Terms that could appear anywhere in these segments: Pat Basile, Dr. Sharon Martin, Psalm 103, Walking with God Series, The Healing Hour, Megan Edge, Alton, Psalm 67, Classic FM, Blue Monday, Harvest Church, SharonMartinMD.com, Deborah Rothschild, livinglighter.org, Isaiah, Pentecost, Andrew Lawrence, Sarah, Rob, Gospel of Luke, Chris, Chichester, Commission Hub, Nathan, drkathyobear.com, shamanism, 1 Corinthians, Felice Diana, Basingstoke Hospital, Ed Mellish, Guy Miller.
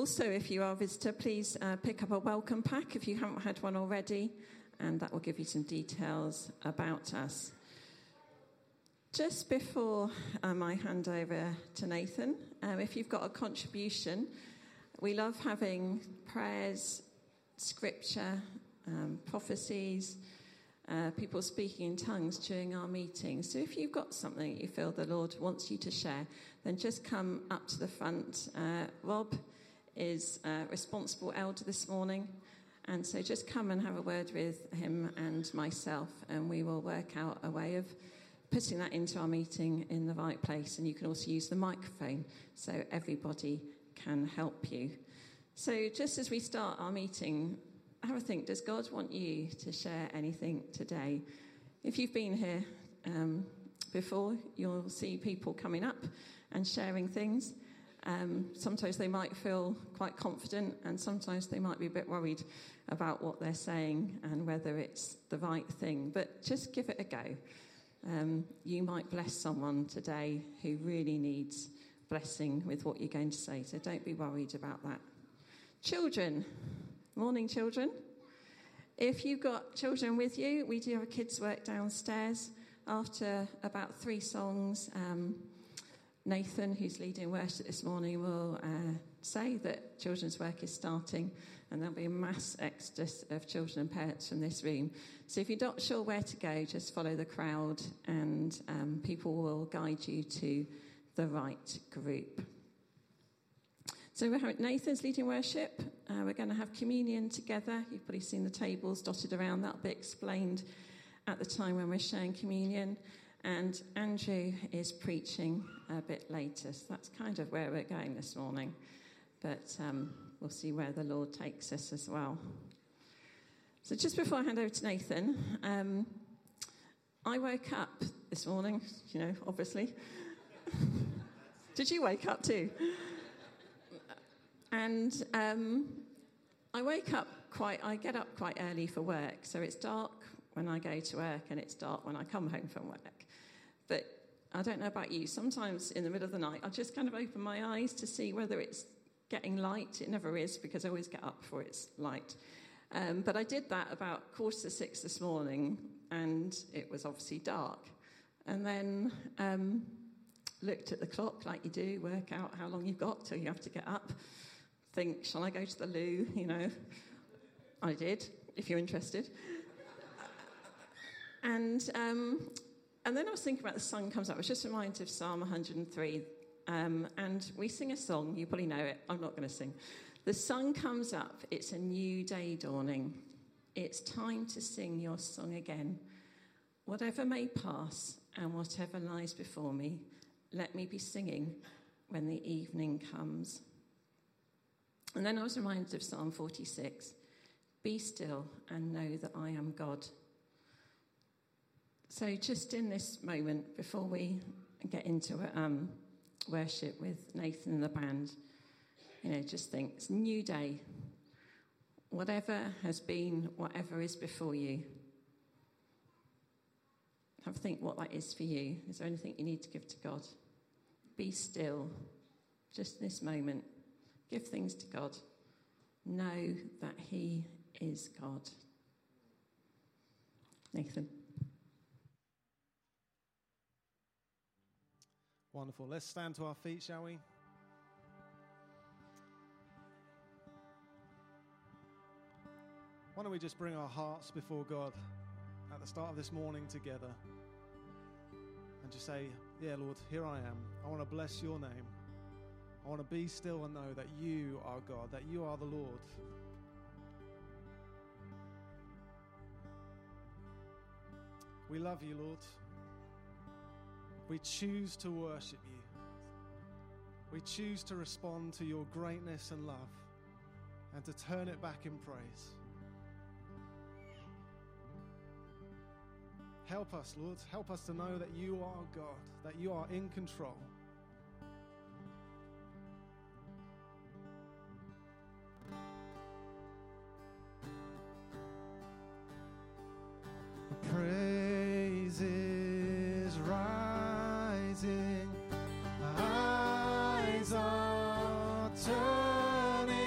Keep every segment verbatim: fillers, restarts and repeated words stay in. Also, if you are a visitor, please uh, pick up a welcome pack if you haven't had one already, and that will give you some details about us. Just before um, I hand over to Nathan, um, if you've got a contribution, we love having prayers, scripture, um, prophecies, uh, people speaking in tongues during our meetings. So if you've got something that you feel the Lord wants you to share, then just come up to the front. Uh, Rob is uh, responsible elder this morning, and so just come and have a word with him and myself, and we will work out a way of putting that into our meeting in the right place. And you can also use the microphone so everybody can help you. So just as we start our meeting, have a think, does God want you to share anything today? If you've been here um, before, you'll see people coming up and sharing things. Um, sometimes they might feel quite confident, and sometimes they might be a bit worried about what they're saying and whether it's the right thing. But just give it a go. Um, you might bless someone today who really needs blessing with what you're going to say, so don't be worried about that. Children. Morning, children. If you've got children with you, we do have a kids' work downstairs. After about three songs, um, Nathan, who's leading worship this morning, will uh, say that children's work is starting, and there'll be a mass exodus of children and parents from this room. So if you're not sure where to go, just follow the crowd, and um, people will guide you to the right group. So we're having Nathan's leading worship. Uh, we're going to have communion together. You've probably seen the tables dotted around. That'll be explained at the time when we're sharing communion. And Andrew is preaching a bit later. So that's kind of where we're going this morning. But um, we'll see where the Lord takes us as well. So just before I hand over to Nathan, um, I woke up this morning, you know, obviously. Did you wake up too? And um, I wake up quite, I get up quite early for work. So it's dark when I go to work, and it's dark when I come home from work. But I don't know about you, sometimes in the middle of the night, I just kind of open my eyes to see whether it's getting light. It never is, because I always get up before it's light. Um, but I did that about quarter to six this morning, and it was obviously dark. And then um, looked at the clock, like you do, work out how long you've got till you have to get up. Think, shall I go to the loo? You know, I did, if you're interested. And um, and then I was thinking about the sun comes up. I was just reminded of Psalm one hundred three. Um, and we sing a song. You probably know it. I'm not going to sing. The sun comes up. It's a new day dawning. It's time to sing your song again. Whatever may pass and whatever lies before me, let me be singing when the evening comes. And then I was reminded of Psalm forty-six. Be still and know that I am God. So just in this moment, before we get into um, worship with Nathan and the band, you know, just think, it's a new day. Whatever has been, whatever is before you, have a think what that is for you. Is there anything you need to give to God? Be still, just in this moment. Give things to God. Know that he is God. Nathan. Wonderful. Let's stand to our feet, shall we? Why don't we just bring our hearts before God at the start of this morning together and just say, yeah, Lord, here I am. I want to bless your name. I want to be still and know that you are God, that you are the Lord. We love you, Lord. We choose to worship you. We choose to respond to your greatness and love and to turn it back in praise. Help us, Lord. Help us to know that you are God, that you are in control. Rising, eyes are turning.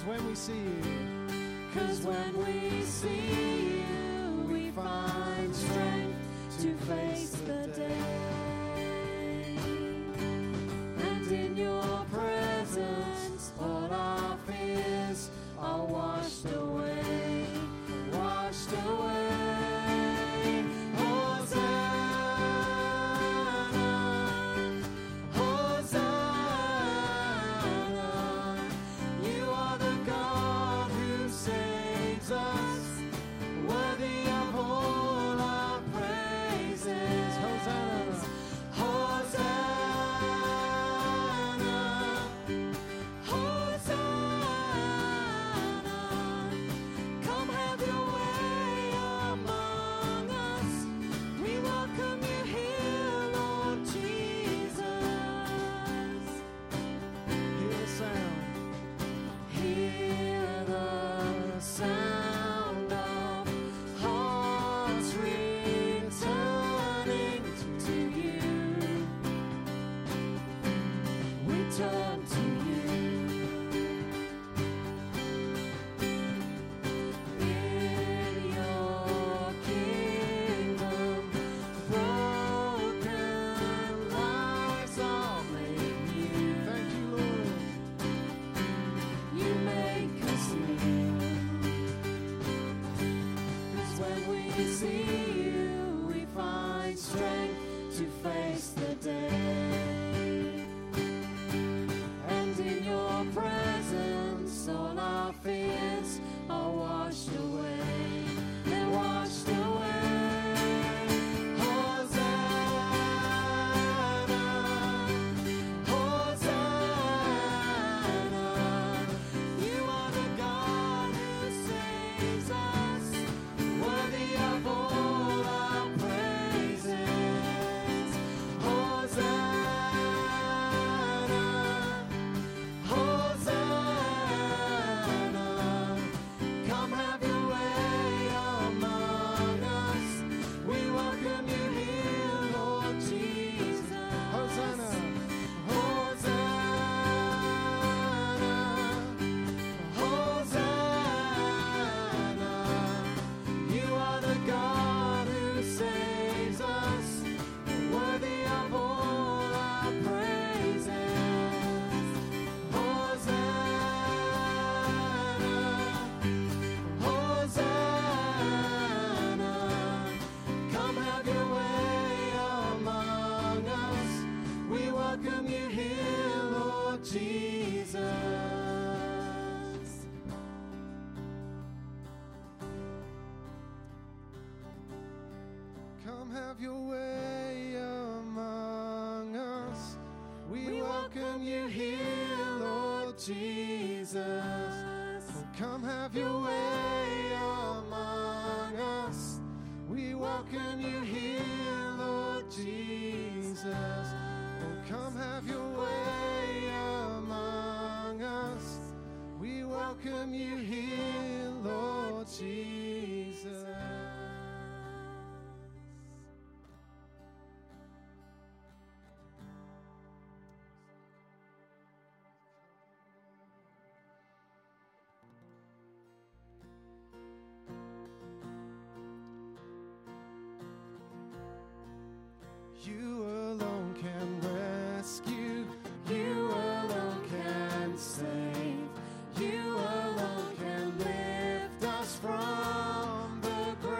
'Cause when we see you, 'cause when we see you, we find strength to face the day. And in your presence, all our fears are washed away, washed away. You alone can rescue, you alone can save, you alone can lift us from the grave.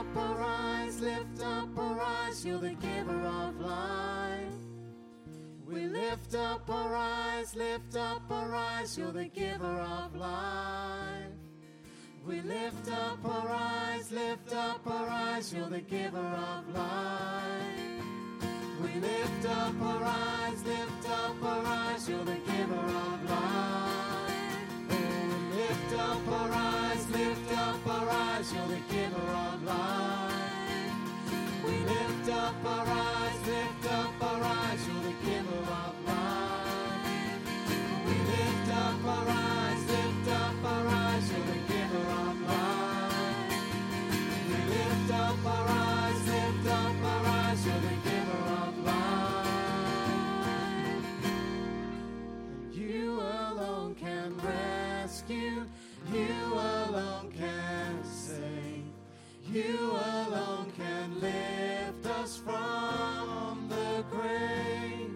up our eyes, lift up our eyes, you're the giver of life. We lift up our eyes, lift up our eyes, you're the giver of life. We lift up our eyes, lift up our eyes, you're the giver of life. We lift up our eyes, lift up our eyes, you're the giver of life. Oh, we lift up our eyes, lift up our eyes, you're the giver of life. We lift up our eyes, lift up our eyes, you're the giver of life. We lift up our eyes, lift up our eyes, you're the giver of life. We lift up our eyes, lift up our eyes, you're the giver of life. You alone can rescue, you alone can save, you alone can lift us from the grave.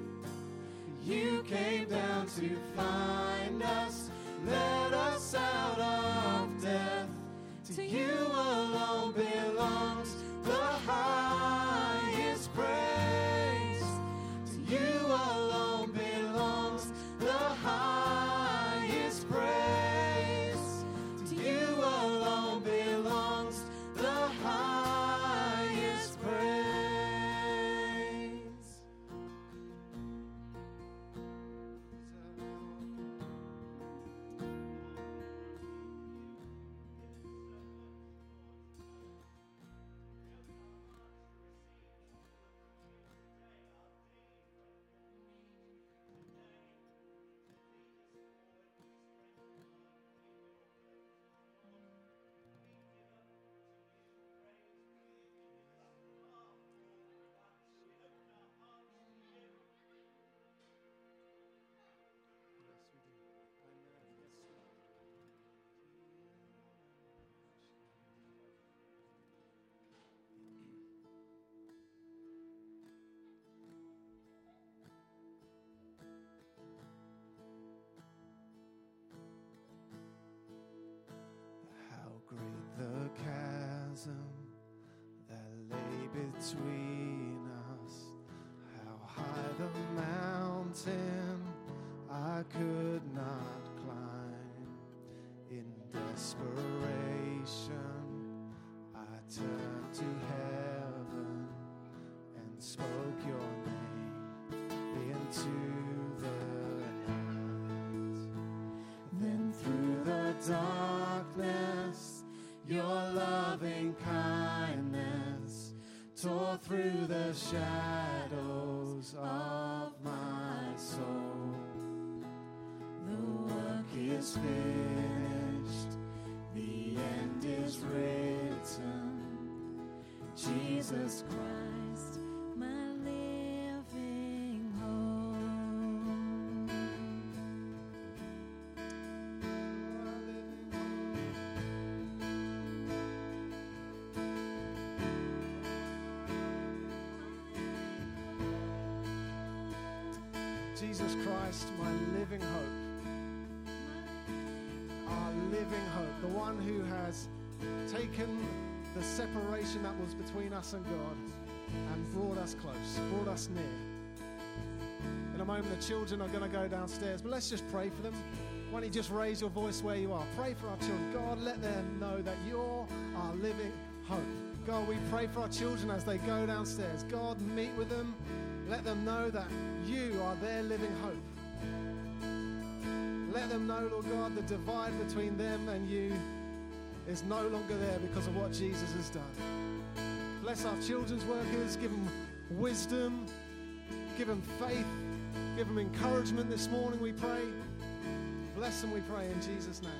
You came down to find us, let us out of death. To you alone belongs the highest praise. To you alone belongs the highest praise. To you alone belongs the highest praise. That lay between us, how high the mountain I could not climb. In desperation I turned to heaven and spoke your name into the night. Then through the darkness your loving kindness tore through the shadows of my soul. The work is finished, the end is written. Jesus Christ, my living hope. Jesus Christ, my living hope, our living hope, the one who has taken the separation that was between us and God and brought us close, brought us near. In a moment, the children are going to go downstairs, but let's just pray for them. Why don't you just raise your voice where you are? Pray for our children. God, let them know that you're our living hope. God, we pray for our children as they go downstairs. God, meet with them. Let them know that you are their living hope. Let them know, Lord God, the divide between them and you is no longer there because of what Jesus has done. Bless our children's workers. Give them wisdom. Give them faith. Give them encouragement this morning, we pray. Bless them, we pray, in Jesus' name.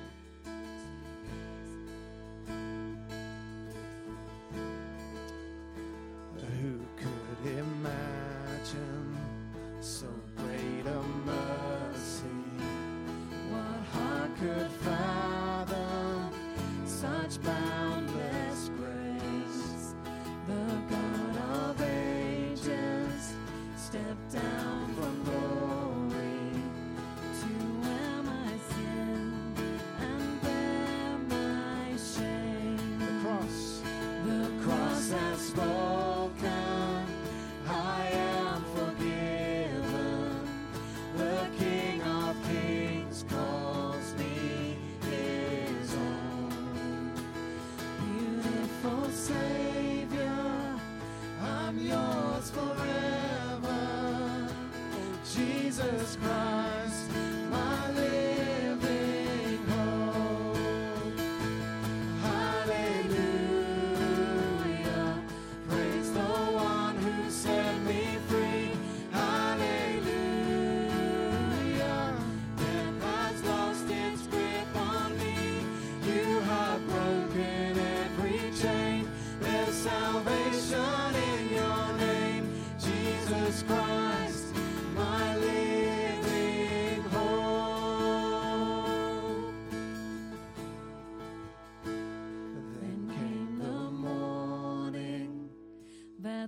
Who could imagine so great a mercy? What heart could fathom such boundless grace? The God of ages stepped down from glory to where my sin Jesus Christ, my living hope. Hallelujah. Praise the one who set me free. Hallelujah. Death has lost its grip on me. You have broken every chain. There's salvation in your name, Jesus Christ.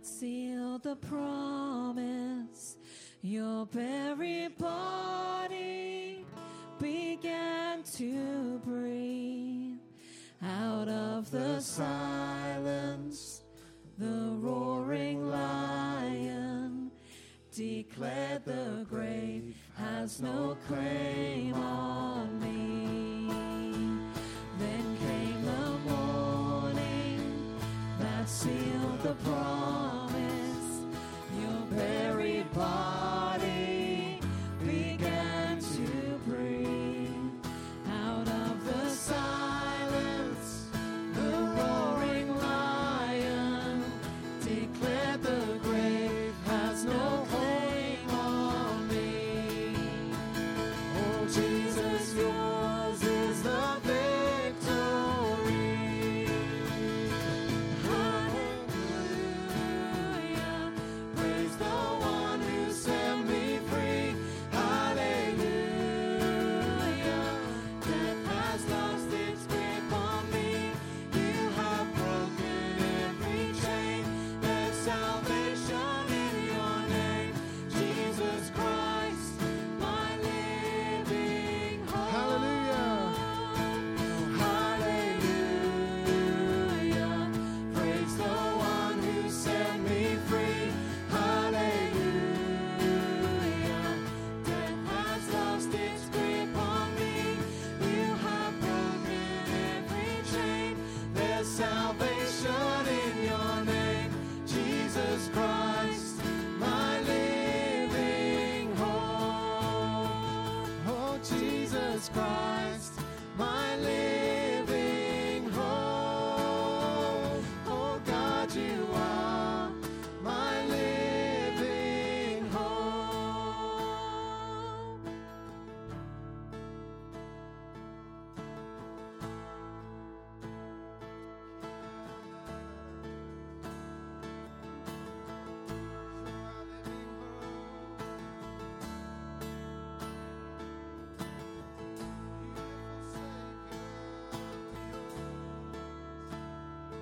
Seal the promise, your very body began to breathe. Out of the silence, the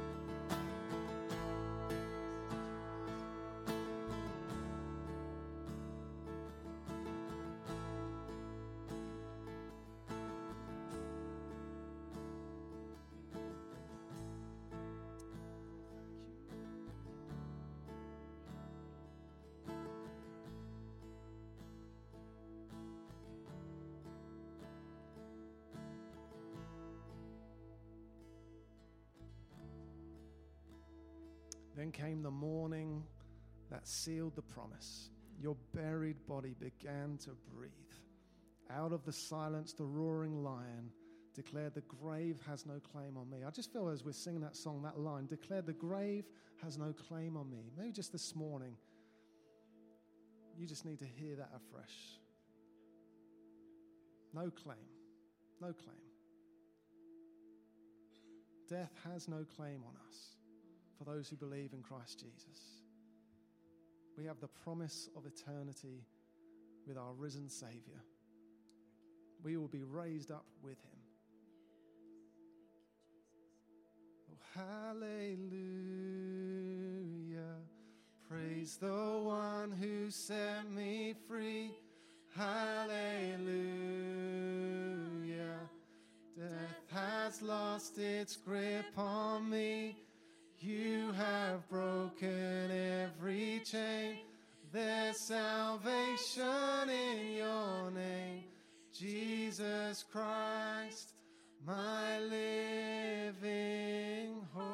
roaring lion declared the grave has no claim on me. Then came the morning that sealed the promise. Body began to breathe. Out of the silence, the roaring lion declared the grave has no claim on me. Oh, Jesus, yours is the victory. Hallelujah. Praise the Then came the morning that sealed the promise. Your buried body began to breathe. Out of the silence, the roaring lion declared, the grave has no claim on me. I just feel as we're singing that song, that line, declared the grave has no claim on me. Maybe just this morning, you just need to hear that afresh. No claim. No claim. Death has no claim on us. For those who believe in Christ Jesus, we have the promise of eternity with our risen Savior. We will be raised up with him. Oh, hallelujah. Praise the one who set me free. Hallelujah. Death has lost its grip on me. You have broken every chain. There's salvation in your name, Jesus Christ, my living hope.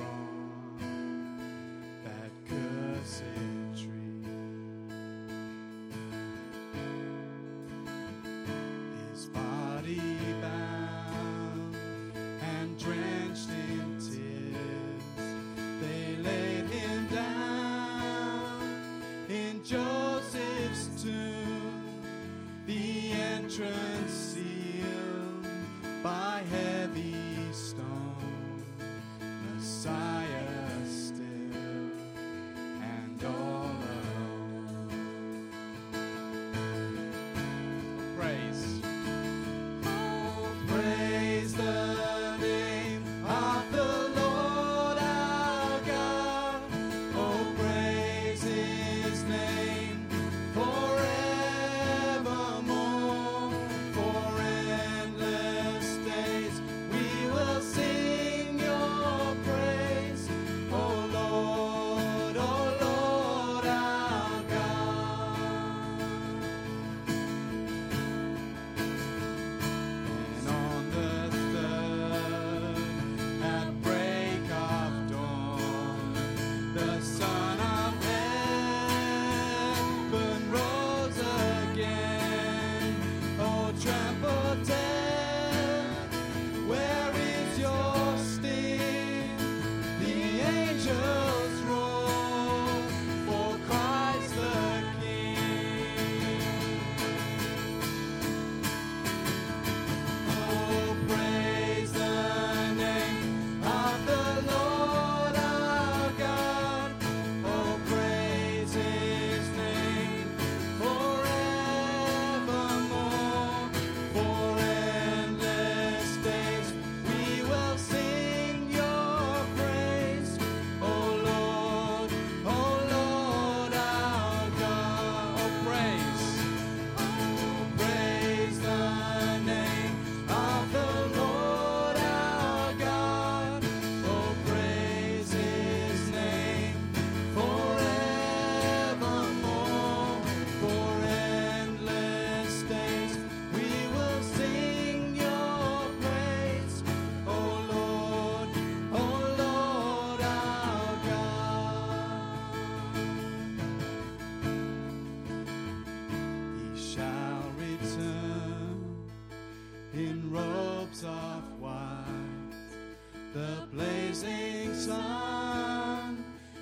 on that cursed entrance sealed by heavy stone, Messiah still and all alone. Praise, oh, praise the name of the Lord our God. Oh, praise his name.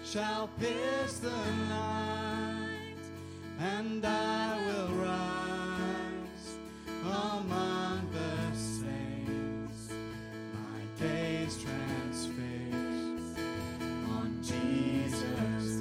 Shall pierce the night, and I will rise among the saints, my gaze transfixed on Jesus'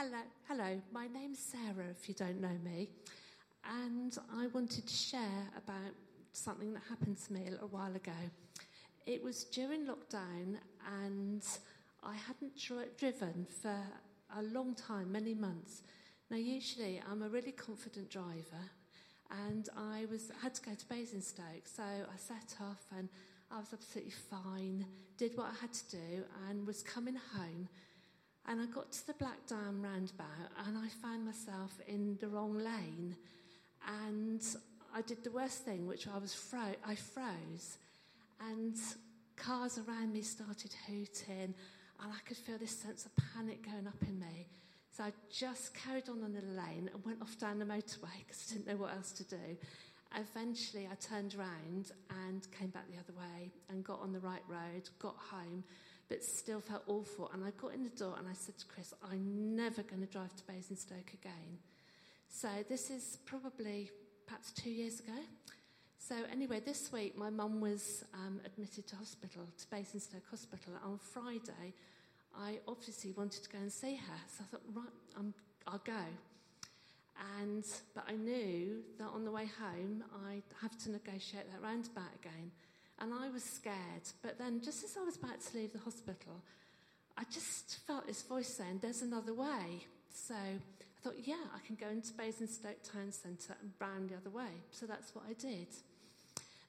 Hello, hello. My name's Sarah, if you don't know me, and I wanted to share about something that happened to me a little while ago. It was during lockdown, and I hadn't dri- driven for a long time, many months. Now, usually, I'm a really confident driver, and I was had to go to Basingstoke, so I set off, and I was absolutely fine, did what I had to do, and was coming home. And I got to the Black Dam roundabout, and I found myself in the wrong lane. And I did the worst thing, which I was fro- I froze. And cars around me started hooting, and I could feel this sense of panic going up in me. So I just carried on another lane and went off down the motorway because I didn't know what else to do. Eventually, I turned round and came back the other way and got on the right road, got home, but still felt awful. And I got in the door and I said to Chris, I'm never going to drive to Basingstoke again. So this is probably perhaps two years ago. So anyway, this week, my mum was um, admitted to hospital, to Basingstoke Hospital. On Friday, I obviously wanted to go and see her. So I thought, right, I'm, I'll go. And but I knew that on the way home, I'd have to negotiate that roundabout again. And I was scared. But then just as I was about to leave the hospital, I just felt this voice saying, there's another way. So I thought, yeah, I can go into Basingstoke Town Centre and round the other way. So that's what I did.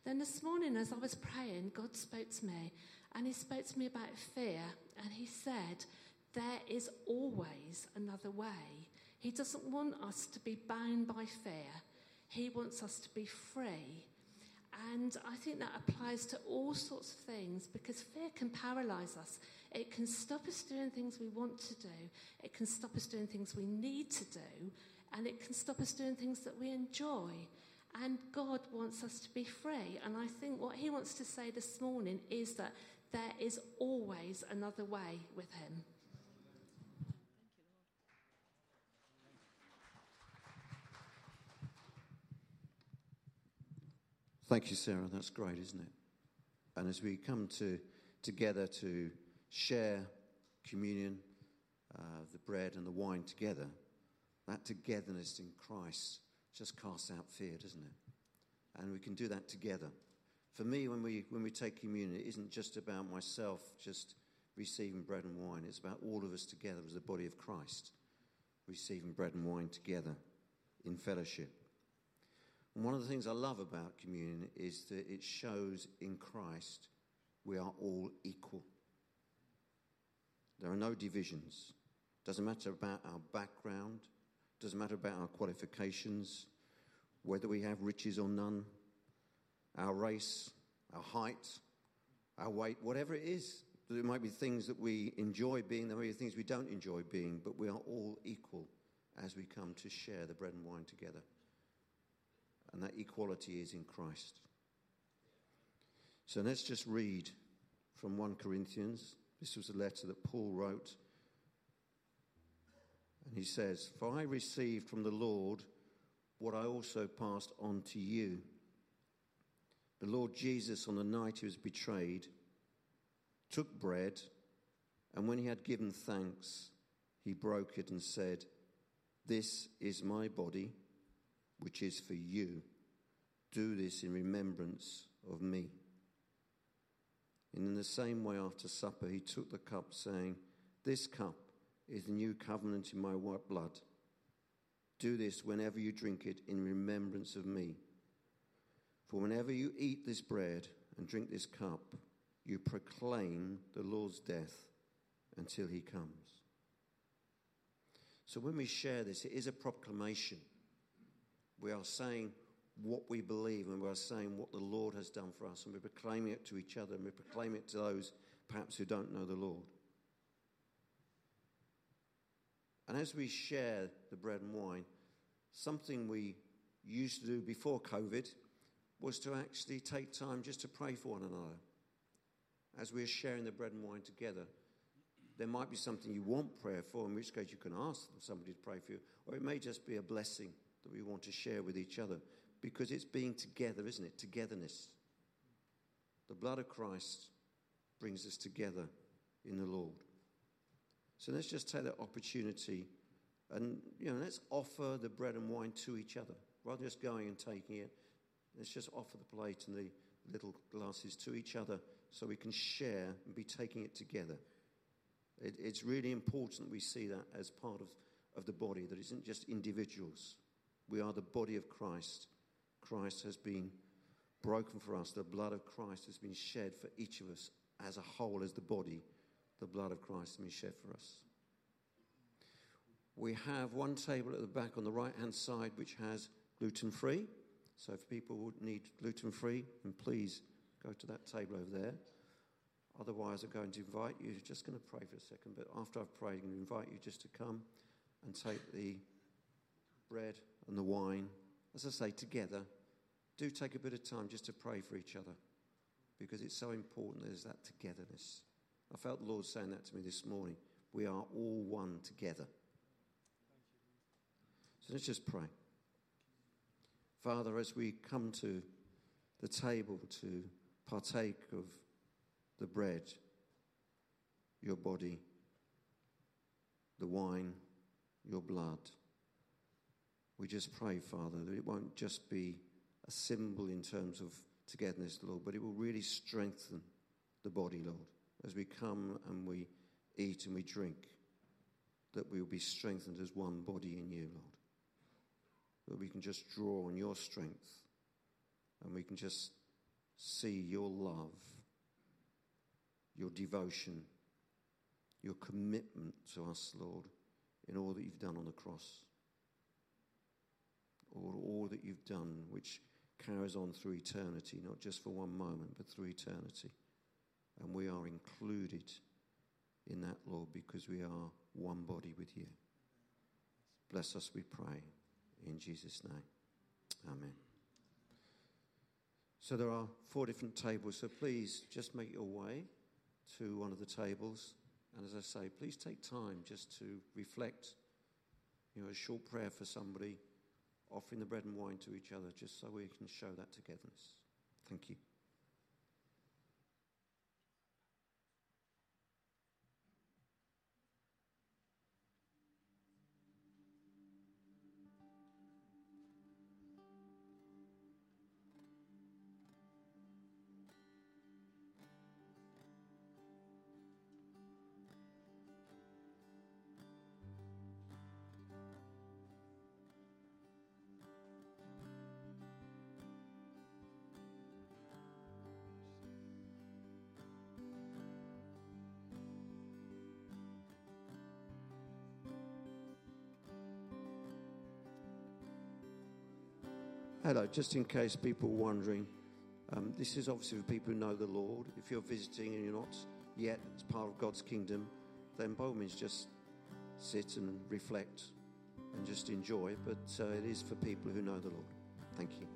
Then this morning as I was praying, God spoke to me. And he spoke to me about fear. And he said, there is always another way. He doesn't want us to be bound by fear. He wants us to be free. And I think that applies to all sorts of things because fear can paralyse us. It can stop us doing things we want to do. It can stop us doing things we need to do. And it can stop us doing things that we enjoy. And God wants us to be free. And I think what he wants to say this morning is that there is always another way with him. Thank you, Sarah. That's great, isn't it? And as we come to together to share communion, uh, the bread and the wine together, that togetherness in Christ just casts out fear, doesn't it? And we can do that together. For me, when we when we take communion, it isn't just about myself just receiving bread and wine. It's about all of us together as the body of Christ, receiving bread and wine together in fellowship. And one of the things I love about communion is that it shows in Christ we are all equal. There are no divisions. Doesn't matter about our background. Doesn't matter about our qualifications, whether we have riches or none, our race, our height, our weight, whatever it is. There might be things that we enjoy being, there might be things we don't enjoy being, but we are all equal as we come to share the bread and wine together. And that equality is in Christ. So let's just read from First Corinthians. This was a letter that Paul wrote. And he says, For I received from the Lord what I also passed on to you. The Lord Jesus, on the night he was betrayed, took bread, and when he had given thanks, he broke it and said, This is my body, which is for you. Do this in remembrance of me. And in the same way, after supper, he took the cup, saying, This cup is the new covenant in my blood. Do this whenever you drink it in remembrance of me. For whenever you eat this bread and drink this cup, you proclaim the Lord's death until he comes. So when we share this, it is a proclamation. We are saying what we believe, and we are saying what the Lord has done for us, and we're proclaiming it to each other, and we proclaim it to those perhaps who don't know the Lord. And as we share the bread and wine, something we used to do before COVID was to actually take time just to pray for one another. As we're sharing the bread and wine together, there might be something you want prayer for, in which case you can ask somebody to pray for you, or it may just be a blessing that we want to share with each other, because it's being together, isn't it? Togetherness. The blood of Christ brings us together in the Lord. So let's just take that opportunity And, you know, let's offer the bread and wine to each other. Rather than just going and taking it, let's just offer the plate and the little glasses to each other so we can share and be taking it together. It, it's really important we see that as part of, of the body, that it isn't just individuals. We are the body of Christ. Christ has been broken for us. The blood of Christ has been shed for each of us as a whole, as the body. The blood of Christ has been shed for us. We have one table at the back on the right-hand side which has gluten-free. So if people would need gluten-free, then please go to that table over there. Otherwise, I'm going to invite you, just going to pray for a second, but after I've prayed, I'm going to invite you just to come and take the bread and the wine, as I say, together. Do take a bit of time just to pray for each other, because it's so important there's that togetherness. I felt the Lord saying that to me this morning. We are all one together. So let's just pray. Father, as we come to the table to partake of the bread, your body, the wine, your blood, we just pray, Father, that it won't just be a symbol in terms of togetherness, Lord, but it will really strengthen the body, Lord. As we come and we eat and we drink, that we will be strengthened as one body in you, Lord. That we can just draw on your strength and we can just see your love, your devotion, your commitment to us, Lord, in all that you've done on the cross. Or all that you've done, which carries on through eternity, not just for one moment, but through eternity. And we are included in that, Lord, because we are one body with you. Bless us, we pray, in Jesus' name. Amen. So there are four different tables, so please just make your way to one of the tables. And as I say, please take time just to reflect, you know, a short prayer for somebody, offering the bread and wine to each other, just so we can show that togetherness. Thank you. Hello, just in case people are wondering, um, this is obviously for people who know the Lord. If you're visiting and you're not yet as part of God's kingdom, then by all means just sit and reflect and just enjoy. But uh, it is for people who know the Lord. Thank you.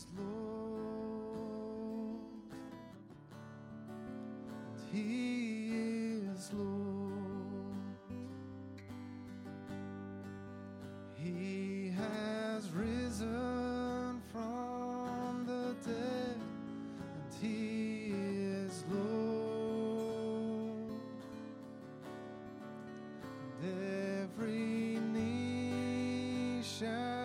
is Lord. He is Lord. He has risen from the dead, and He is Lord. And every knee shall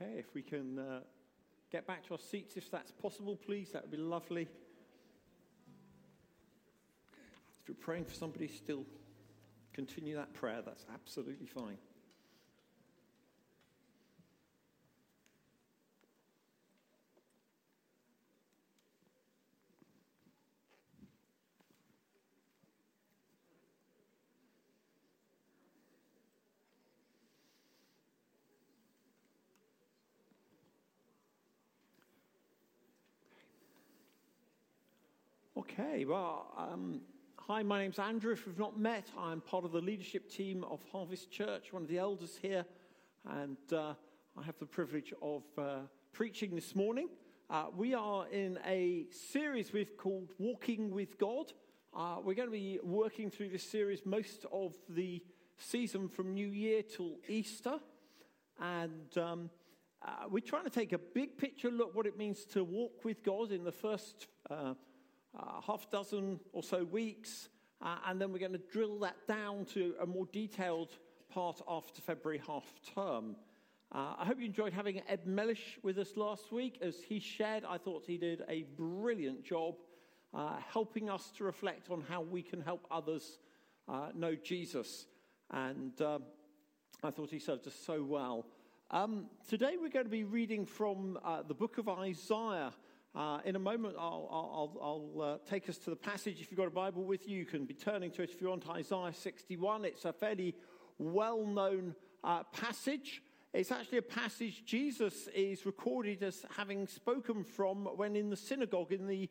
Okay, if we can uh, get back to our seats, if that's possible, please, that would be lovely. If you're praying for somebody, still continue that prayer. That's absolutely fine. Okay, well, um, hi, my name's Andrew. If we've not met, I'm part of the leadership team of Harvest Church, one of the elders here, and uh, I have the privilege of uh, preaching this morning. Uh, we are in a series we've called Walking with God. Uh, we're going to be working through this series most of the season from New Year till Easter, and um, uh, we're trying to take a big picture look at what it means to walk with God in the first uh Uh, half dozen or so weeks, uh, and then we're going to drill that down to a more detailed part after February half term. Uh, I hope you enjoyed having Ed Mellish with us last week. As he shared, I thought he did a brilliant job uh, helping us to reflect on how we can help others uh, know Jesus, and uh, I thought he served us so well. Um, today we're going to be reading from uh, the book of Isaiah. Uh, in a moment, I'll, I'll, I'll uh, take us to the passage. If you've got a Bible with you, you can be turning to it if you want, Isaiah sixty-one. It's a fairly well-known uh, passage. It's actually a passage Jesus is recorded as having spoken from when in the synagogue in the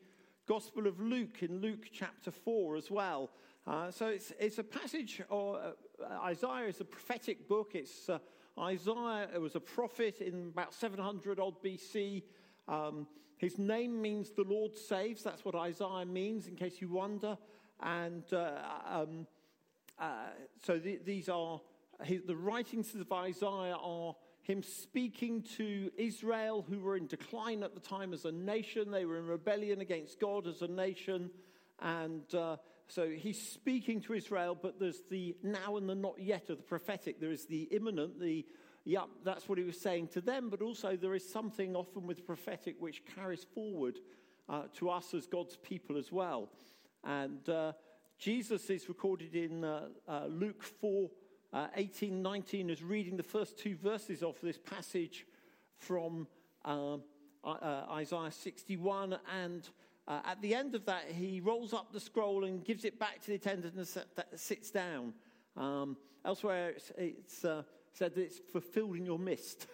Gospel of Luke, in Luke chapter four as well. Uh, so it's it's a passage, or uh, Isaiah is a prophetic book. It's uh, Isaiah it was a prophet in about seven hundred odd B C. Um, his name means the Lord saves. That's what Isaiah means, in case you wonder. And uh, um, uh, so th- these are, his, the writings of Isaiah are him speaking to Israel, who were in decline at the time as a nation. They were in rebellion against God as a nation. And uh, so he's speaking to Israel, but there's the now and the not yet of the prophetic. There is the imminent, the, yeah, that's what he was saying to them, but also there is something often with prophetic which carries forward uh, to us as God's people as well. And uh, Jesus is recorded in uh, uh, Luke four, uh, eighteen, nineteen, as reading the first two verses of this passage from uh, uh, Isaiah sixty-one, and Uh, at the end of that, he rolls up the scroll and gives it back to the attendant and sits down. Um, elsewhere, it's, it's uh, said that it's fulfilled in your midst.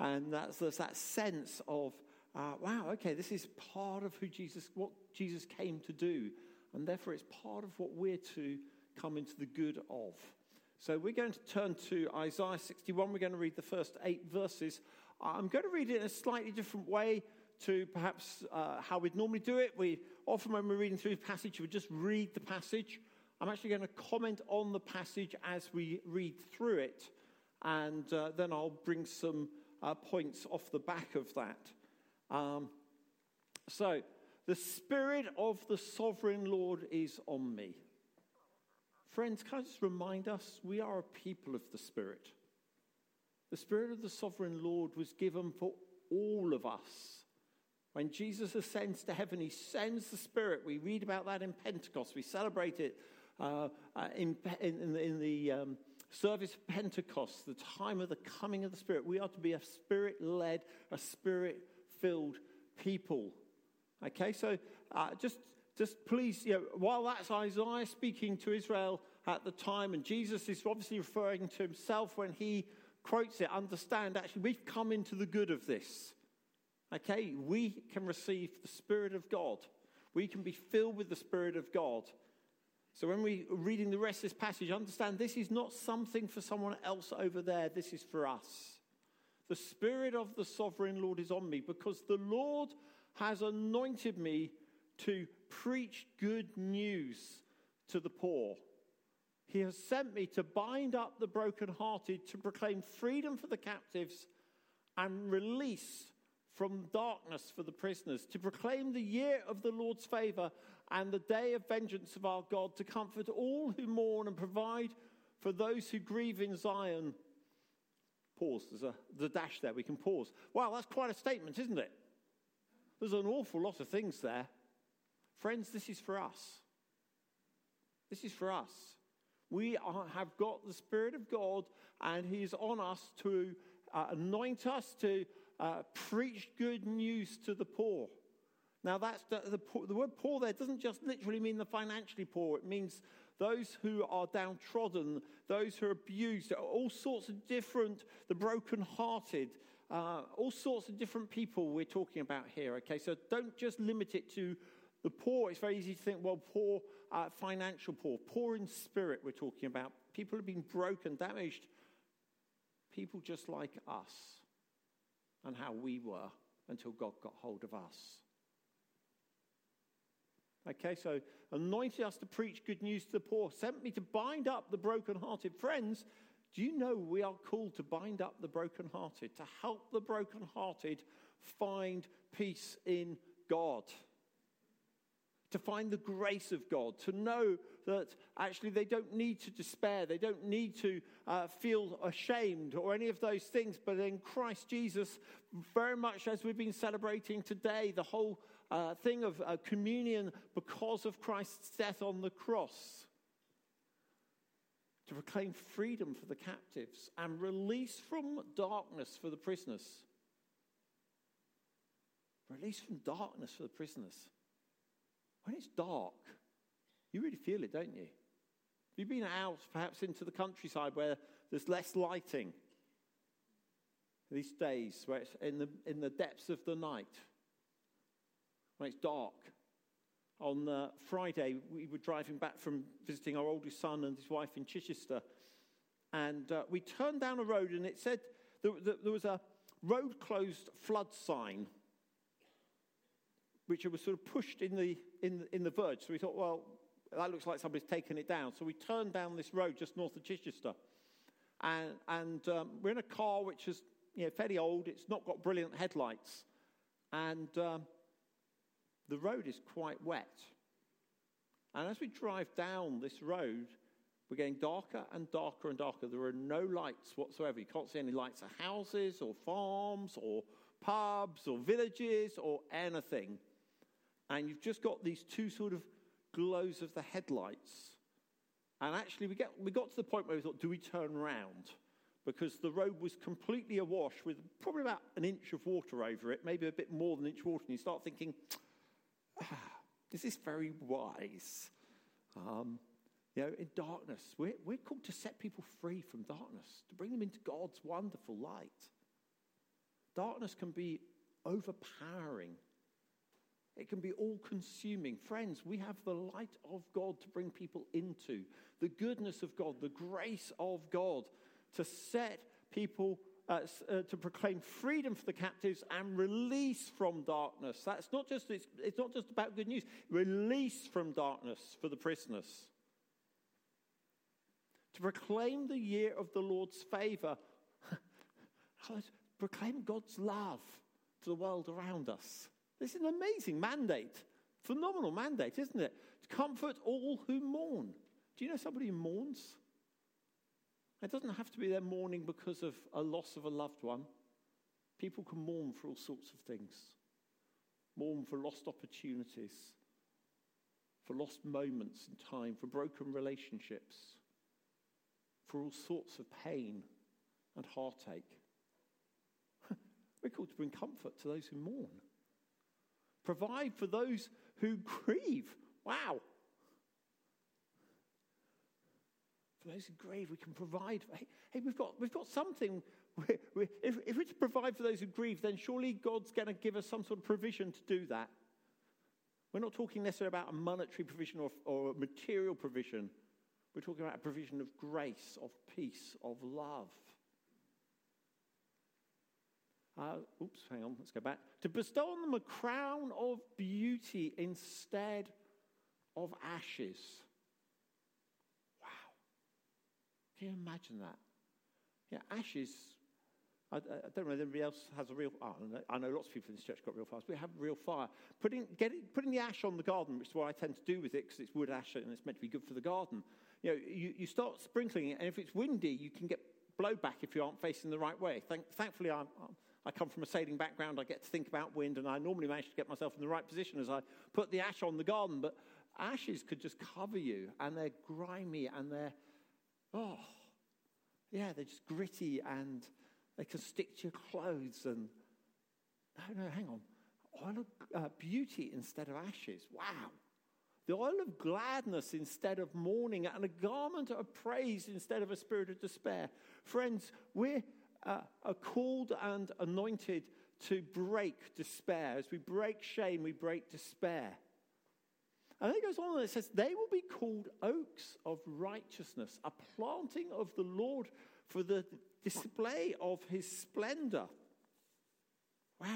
And that's, that's that sense of, uh, wow, okay, this is part of who Jesus, what Jesus came to do. And therefore, it's part of what we're to come into the good of. So we're going to turn to Isaiah sixty-one. We're going to read the first eight verses. I'm going to read it in a slightly different way to perhaps uh, how we'd normally do it. We often, when we're reading through the passage, we just read the passage. I'm actually going to comment on the passage as we read through it, and uh, then I'll bring some uh, points off the back of that. Um, so, the Spirit of the Sovereign Lord is on me. Friends, can I just remind us, we are a people of the Spirit. The Spirit of the Sovereign Lord was given for all of us. When Jesus ascends to heaven, he sends the Spirit. We read about that in Pentecost. We celebrate it uh, in, in, in the, in the um, service of Pentecost, the time of the coming of the Spirit. We are to be a Spirit-led, a Spirit-filled people. Okay, so uh, just, just please, you know, while that's Isaiah speaking to Israel at the time, and Jesus is obviously referring to himself when he quotes it, understand, actually, we've come into the good of this. Okay, we can receive the Spirit of God. We can be filled with the Spirit of God. So when we're reading the rest of this passage, understand this is not something for someone else over there. This is for us. The Spirit of the Sovereign Lord is on me, because the Lord has anointed me to preach good news to the poor. He has sent me to bind up the brokenhearted, to proclaim freedom for the captives and release from darkness for the prisoners, to proclaim the year of the Lord's favour and the day of vengeance of our God, to comfort all who mourn and provide for those who grieve in Zion. Pause. There's a, there's a dash there. We can pause. Wow, that's quite a statement, isn't it? There's an awful lot of things there. Friends, this is for us. This is for us. We are, have got the Spirit of God, and he is on us to uh, anoint us, to Uh, preach good news to the poor. Now, that's the, the, poor, the word poor there doesn't just literally mean the financially poor. It means those who are downtrodden, those who are abused, all sorts of different, the brokenhearted, uh, all sorts of different people we're talking about here. Okay, so don't just limit it to the poor. It's very easy to think, well, poor, uh, financial poor, poor in spirit we're talking about. People have been broken, damaged. People just like us. And how we were until God got hold of us. Okay, so anointed us to preach good news to the poor, sent me to bind up the brokenhearted. Friends, do you know we are called to bind up the brokenhearted, to help the brokenhearted find peace in God, to find the grace of God, to know that actually they don't need to despair, they don't need to uh, feel ashamed or any of those things, but in Christ Jesus, very much as we've been celebrating today, the whole uh, thing of uh, communion because of Christ's death on the cross, to proclaim freedom for the captives and release from darkness for the prisoners. Release from darkness for the prisoners. When it's dark, you really feel it, don't you? If you've been out, perhaps into the countryside where there's less lighting, these days where it's in the in the depths of the night, when it's dark, on uh, Friday, we were driving back from visiting our oldest son and his wife in Chichester. And uh, we turned down a road, and it said there, there was a road closed flood sign, which was sort of pushed in the in in the verge. So we thought, well, that looks like somebody's taken it down. So we turned down this road just north of Chichester, and and um, we're in a car which is you know, fairly old. It's not got brilliant headlights, and um, the road is quite wet. And as we drive down this road, we're getting darker and darker and darker. There are no lights whatsoever. You can't see any lights at houses or farms or pubs or villages or anything. And you've just got these two sort of glows of the headlights. And actually, we get we got to the point where we thought, do we turn round? Because the road was completely awash with probably about an inch of water over it, maybe a bit more than an inch of water. And you start thinking, ah, this is very wise. Um... You know, in darkness, we're, we're called to set people free from darkness, to bring them into God's wonderful light. Darkness can be overpowering. It can be all-consuming. Friends, we have the light of God to bring people into, the goodness of God, the grace of God, to set people, uh, uh, to proclaim freedom for the captives and release from darkness. That's not just, it's, it's not just about good news. Release from darkness for the prisoners. To proclaim the year of the Lord's favour. Proclaim God's love to the world around us. This is an amazing mandate. Phenomenal mandate, isn't it? To comfort all who mourn. Do you know somebody who mourns? It doesn't have to be their mourning because of a loss of a loved one. People can mourn for all sorts of things. Mourn for lost opportunities. For lost moments in time. For broken relationships. For all sorts of pain and heartache. We're called to bring comfort to those who mourn. Provide for those who grieve. Wow. For those who grieve, we can provide. Hey, hey we've got we've got something. We're, we're, if, if we provide for those who grieve, then surely God's going to give us some sort of provision to do that. We're not talking necessarily about a monetary provision or, or a material provision. We're talking about a provision of grace, of peace, of love. Uh, oops, hang on, let's go back. To bestow on them a crown of beauty instead of ashes. Wow. Can you imagine that? Yeah, ashes. I, I don't know if anybody else has a real... Oh, I, know, I know lots of people in this church got real fires. We have real fire. Putting, getting, putting the ash on the garden, which is what I tend to do with it, because it's wood ash and it's meant to be good for the garden. You know, you, you start sprinkling it, and if it's windy, you can get blowback if you aren't facing the right way. Thank, thankfully, I'm, I'm, I come from a sailing background. I get to think about wind, and I normally manage to get myself in the right position as I put the ash on the garden. But ashes could just cover you, and they're grimy, and they're... Oh, yeah, they're just gritty, and... They can stick to your clothes and, no, no, hang on. Oil of uh, beauty instead of ashes. Wow. The oil of gladness instead of mourning, and a garment of praise instead of a spirit of despair. Friends, we're uh, are called and anointed to break despair. As we break shame, we break despair. And then it goes on and it says, they will be called oaks of righteousness, a planting of the Lord for the display of his splendor. Wow.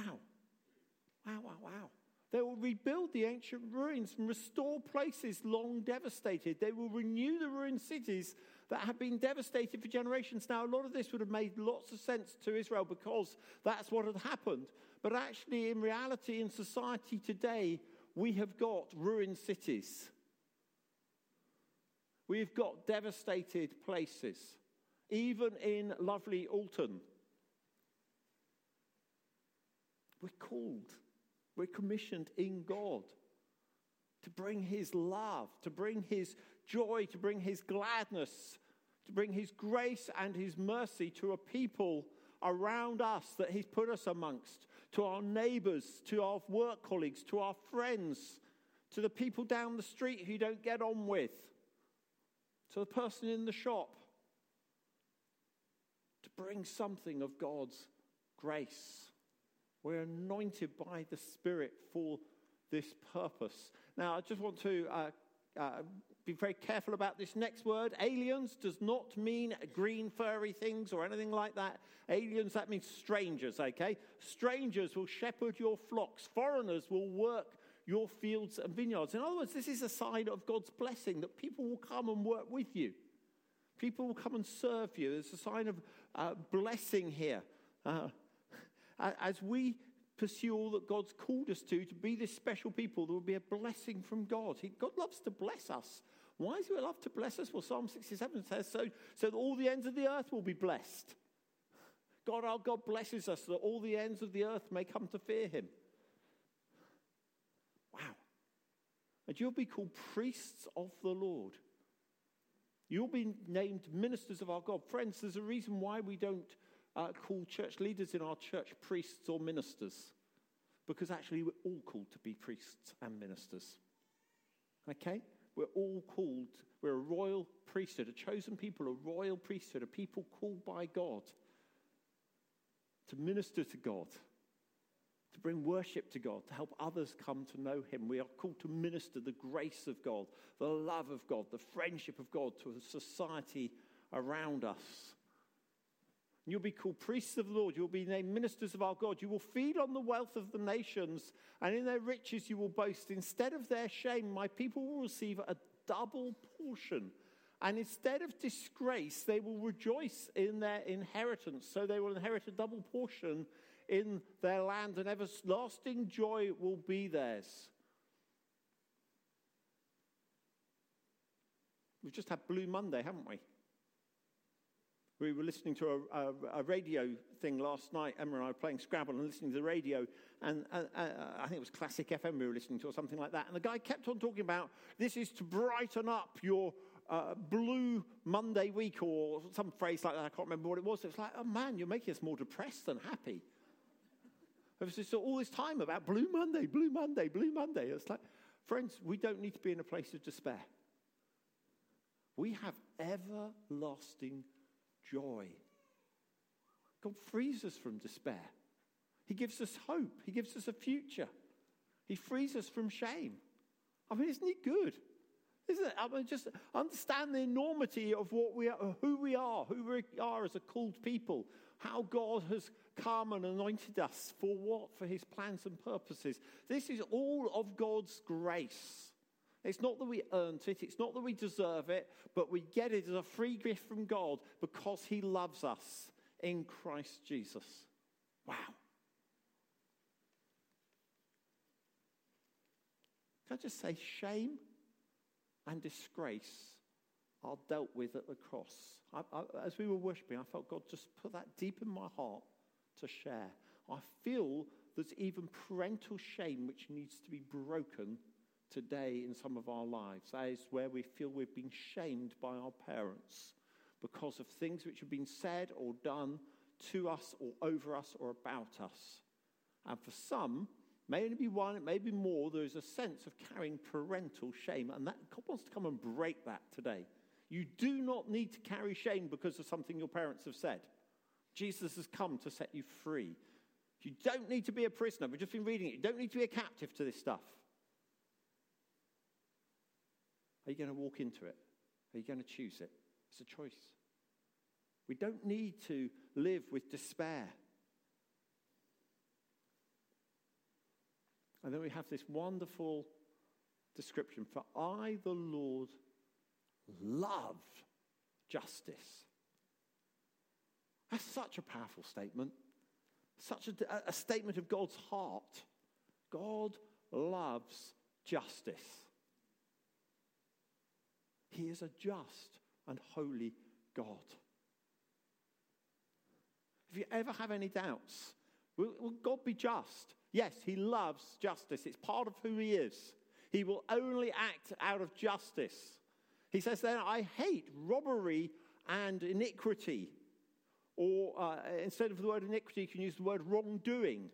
Wow, wow, wow. They will rebuild the ancient ruins and restore places long devastated. They will renew the ruined cities that have been devastated for generations. Now, a lot of this would have made lots of sense to Israel because that's what had happened. But actually, in reality, in society today, we have got ruined cities. We've got devastated places. Even in lovely Alton. We're called, we're commissioned in God to bring his love, to bring his joy, to bring his gladness, to bring his grace and his mercy to a people around us that he's put us amongst, to our neighbours, to our work colleagues, to our friends, to the people down the street who you don't get on with, to the person in the shop. To bring something of God's grace. We're anointed by the Spirit for this purpose. Now, I just want to uh, uh, be very careful about this next word. Aliens does not mean green furry things or anything like that. Aliens, that means strangers, okay? Strangers will shepherd your flocks. Foreigners will work your fields and vineyards. In other words, this is a sign of God's blessing, that people will come and work with you. People will come and serve you. It's a sign of uh, blessing here. Uh, as we pursue all that God's called us to, to be this special people, there will be a blessing from God. He, God loves to bless us. Why does he love to bless us? Well, Psalm sixty-seven says, so, so that all the ends of the earth will be blessed. God, our God, blesses us so that all the ends of the earth may come to fear him. Wow. And you'll be called priests of the Lord. You'll be named ministers of our God. Friends, there's a reason why we don't uh, call church leaders in our church priests or ministers. Because actually we're all called to be priests and ministers. Okay? We're all called. We're a royal priesthood, a chosen people, a royal priesthood, a people called by God to minister to God, to bring worship to God, to help others come to know him. We are called to minister the grace of God, the love of God, the friendship of God to a society around us. You'll be called priests of the Lord. You'll be named ministers of our God. You will feed on the wealth of the nations, and in their riches you will boast. Instead of their shame, my people will receive a double portion. And instead of disgrace, they will rejoice in their inheritance. So they will inherit a double portion in their land, and everlasting joy will be theirs. We've just had Blue Monday, haven't we? We were listening to a, a, a radio thing last night. Emma and I were playing Scrabble and listening to the radio. And uh, uh, I think it was Classic F M we were listening to or something like that. And the guy kept on talking about, this is to brighten up your uh, Blue Monday week or some phrase like that. I can't remember what it was. It's like, oh man, you're making us more depressed than happy. It was just all this time about Blue Monday, Blue Monday, Blue Monday. It's like, friends, we don't need to be in a place of despair. We have everlasting joy. Joy. God frees us from despair. He gives us hope. He gives us a future. He frees us from shame. I mean, isn't he good? Isn't it? I mean, just understand the enormity of what we are, who we are, who we are as a called people, how God has come and anointed us for what? For his plans and purposes. This is all of God's grace. It's not that we earned it. It's not that we deserve it. But we get it as a free gift from God because he loves us in Christ Jesus. Wow. Can I just say, shame and disgrace are dealt with at the cross. I, I, as we were worshiping, I felt God just put that deep in my heart to share. I feel there's even parental shame which needs to be broken today in some of our lives. That is where we feel we've been shamed by our parents because of things which have been said or done to us or over us or about us. And for some, may only be one, it may be more, there is a sense of carrying parental shame, and that God wants to come and break that today. You do not need to carry shame because of something your parents have said. Jesus has come to set you free. You don't need to be a prisoner. We've just been reading it. You don't need to be a captive to this stuff. Are you going to walk into it? Are you going to choose it? It's a choice. We don't need to live with despair. And then we have this wonderful description. For I, the Lord, love justice. That's such a powerful statement. Such a, a statement of God's heart. God loves justice. He is a just and holy God. If you ever have any doubts, will, will God be just? Yes, he loves justice. It's part of who he is. He will only act out of justice. He says then, I hate robbery and iniquity. Or uh, instead of the word iniquity, you can use the word wrongdoing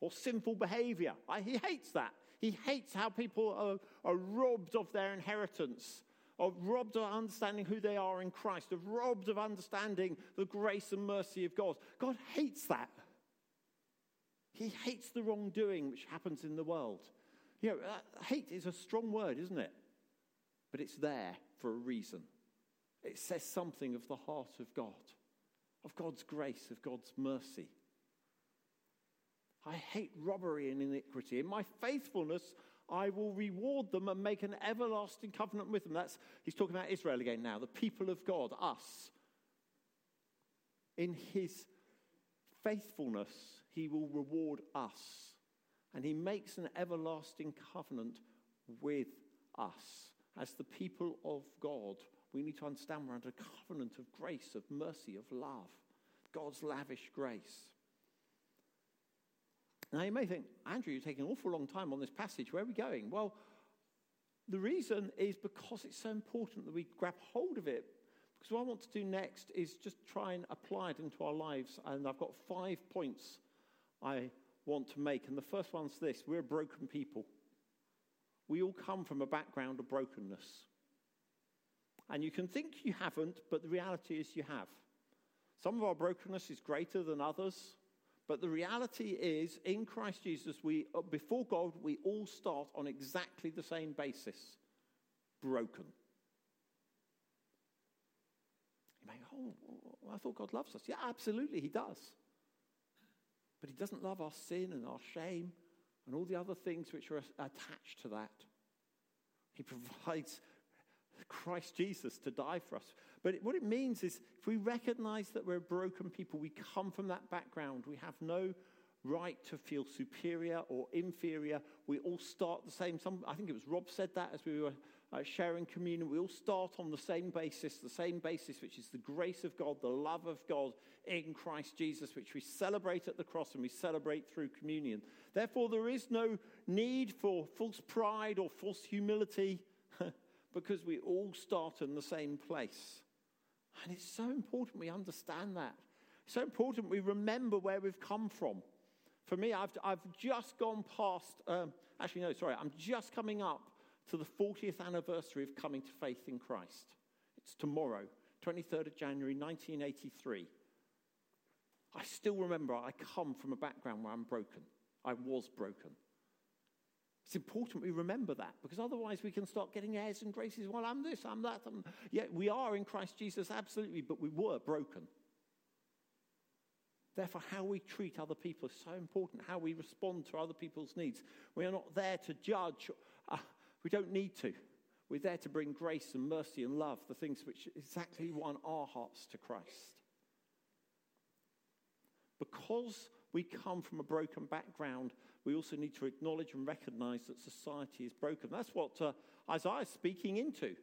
or sinful behavior. I, he hates that. He hates how people are, are robbed of their inheritance, are robbed of understanding who they are in Christ, are robbed of understanding the grace and mercy of God. God hates that. He hates the wrongdoing which happens in the world. You know, hate is a strong word, isn't it? But it's there for a reason. It says something of the heart of God, of God's grace, of God's mercy. I hate robbery and iniquity. In my faithfulness, I will reward them and make an everlasting covenant with them. That's, he's talking about Israel again now, the people of God, us. In his faithfulness, he will reward us. And he makes an everlasting covenant with us. As the people of God, we need to understand we're under a covenant of grace, of mercy, of love. God's lavish grace. Now you may think, Andrew, you're taking an awful long time on this passage. Where are we going? Well, the reason is because it's so important that we grab hold of it. Because what I want to do next is just try and apply it into our lives. And I've got five points I want to make. And the first one's this. We're broken people. We all come from a background of brokenness. And you can think you haven't, but the reality is you have. Some of our brokenness is greater than others. But the reality is, in Christ Jesus, we, before God, we all start on exactly the same basis. Broken. You may go, oh, I thought God loves us. Yeah, absolutely, he does. But he doesn't love our sin and our shame and all the other things which are attached to that. He provides Christ Jesus to die for us. But what it means is, if we recognize that we're broken people, we come from that background. We have no right to feel superior or inferior. We all start the same. Some, I think it was Rob said that as we were uh, sharing communion. We all start on the same basis, the same basis, which is the grace of God, the love of God in Christ Jesus, which we celebrate at the cross and we celebrate through communion. Therefore, there is no need for false pride or false humility. Because we all start in the same place. And it's so important we understand that. It's so important we remember where we've come from. For me, I've I've just gone past, um, actually no, sorry, I'm just coming up to the fortieth anniversary of coming to faith in Christ. It's tomorrow, twenty-third of January, nineteen eighty-three. I still remember I come from a background where I'm broken. I was broken. It's important we remember that, because otherwise we can start getting airs and graces. Well, I'm this, I'm that. I'm... Yeah, we are in Christ Jesus, absolutely, but we were broken. Therefore, how we treat other people is so important, how we respond to other people's needs. We are not there to judge. Uh, we don't need to. We're there to bring grace and mercy and love, the things which exactly won our hearts to Christ. Because we come from a broken background, we also need to acknowledge and recognize that society is broken. That's what uh, Isaiah is speaking into,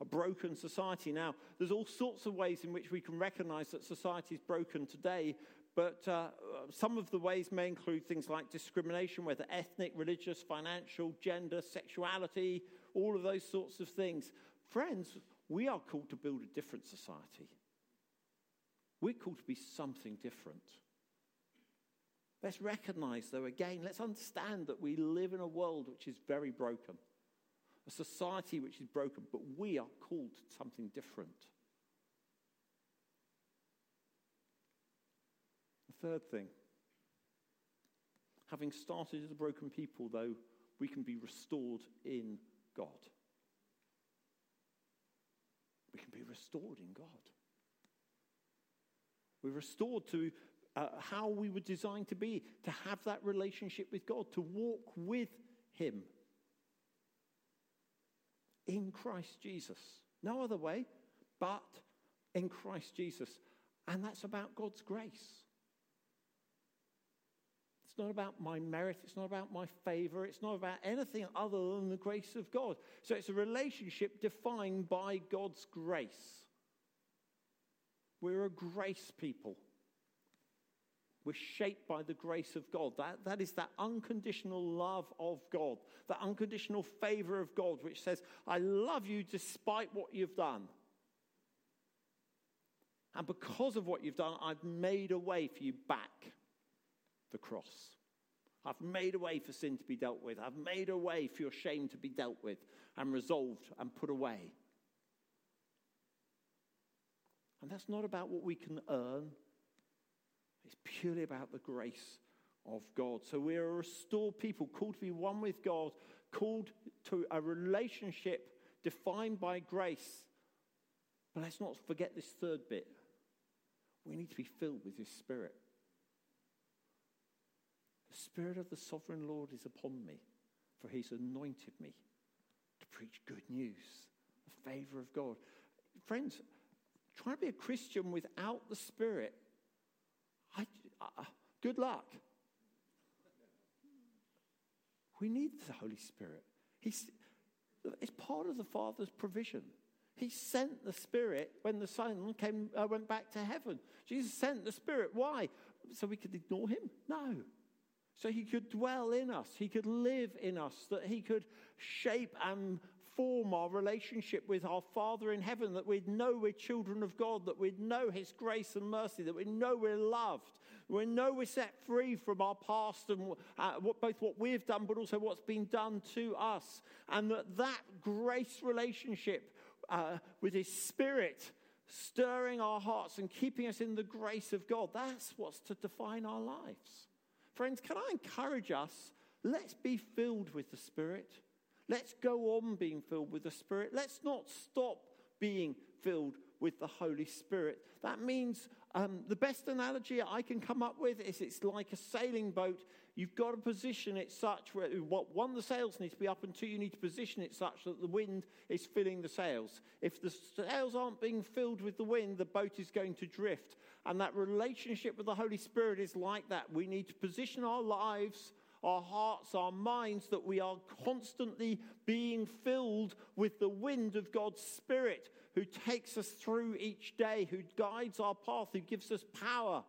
a broken society. Now, there's all sorts of ways in which we can recognize that society is broken today, but uh, some of the ways may include things like discrimination, whether ethnic, religious, financial, gender, sexuality, all of those sorts of things. Friends, we are called to build a different society. We're called to be something different. Let's recognize, though, again, let's understand that we live in a world which is very broken, a society which is broken, but we are called to something different. The third thing, having started as a broken people, though, we can be restored in God. We can be restored in God. We're restored to Uh, how we were designed to be, to have that relationship with God, to walk with him in Christ Jesus. No other way, but in Christ Jesus. And that's about God's grace. It's not about my merit. It's not about my favor. It's not about anything other than the grace of God. So it's a relationship defined by God's grace. We're a grace people. We're shaped by the grace of God. That, that is that unconditional love of God, that unconditional favor of God, which says, I love you despite what you've done. And because of what you've done, I've made a way for you back, the cross. I've made a way for sin to be dealt with. I've made a way for your shame to be dealt with and resolved and put away. And that's not about what we can earn. It's purely about the grace of God. So we are a restored people, called to be one with God, called to a relationship defined by grace. But let's not forget this third bit. We need to be filled with His Spirit. The Spirit of the Sovereign Lord is upon me, for He's anointed me to preach good news, the favor of God. Friends, trying to be a Christian without the Spirit, I, I, good luck. We need the Holy Spirit. He's, it's part of the Father's provision. He sent the Spirit when the Son came, uh, went back to heaven. Jesus sent the Spirit. Why? So we could ignore Him? No. So He could dwell in us. He could live in us. That He could shape and form our relationship with our Father in heaven. That we'd know we're children of God. That we'd know His grace and mercy. That we'd know we're loved. We know we're set free from our past and uh, what, both what we've done but also what's been done to us. And that that grace relationship Uh, with His Spirit stirring our hearts and keeping us in the grace of God. That's what's to define our lives. Friends, can I encourage us? Let's be filled with the Spirit. Let's go on being filled with the Spirit. Let's not stop being filled with the Holy Spirit. That means um, the best analogy I can come up with is it's like a sailing boat. You've got to position it such where, what one, the sails need to be up, and two, you need to position it such that the wind is filling the sails. If the sails aren't being filled with the wind, the boat is going to drift. And that relationship with the Holy Spirit is like that. We need to position our lives, our hearts, our minds, that we are constantly being filled with the wind of God's Spirit, who takes us through each day, who guides our path, who gives us power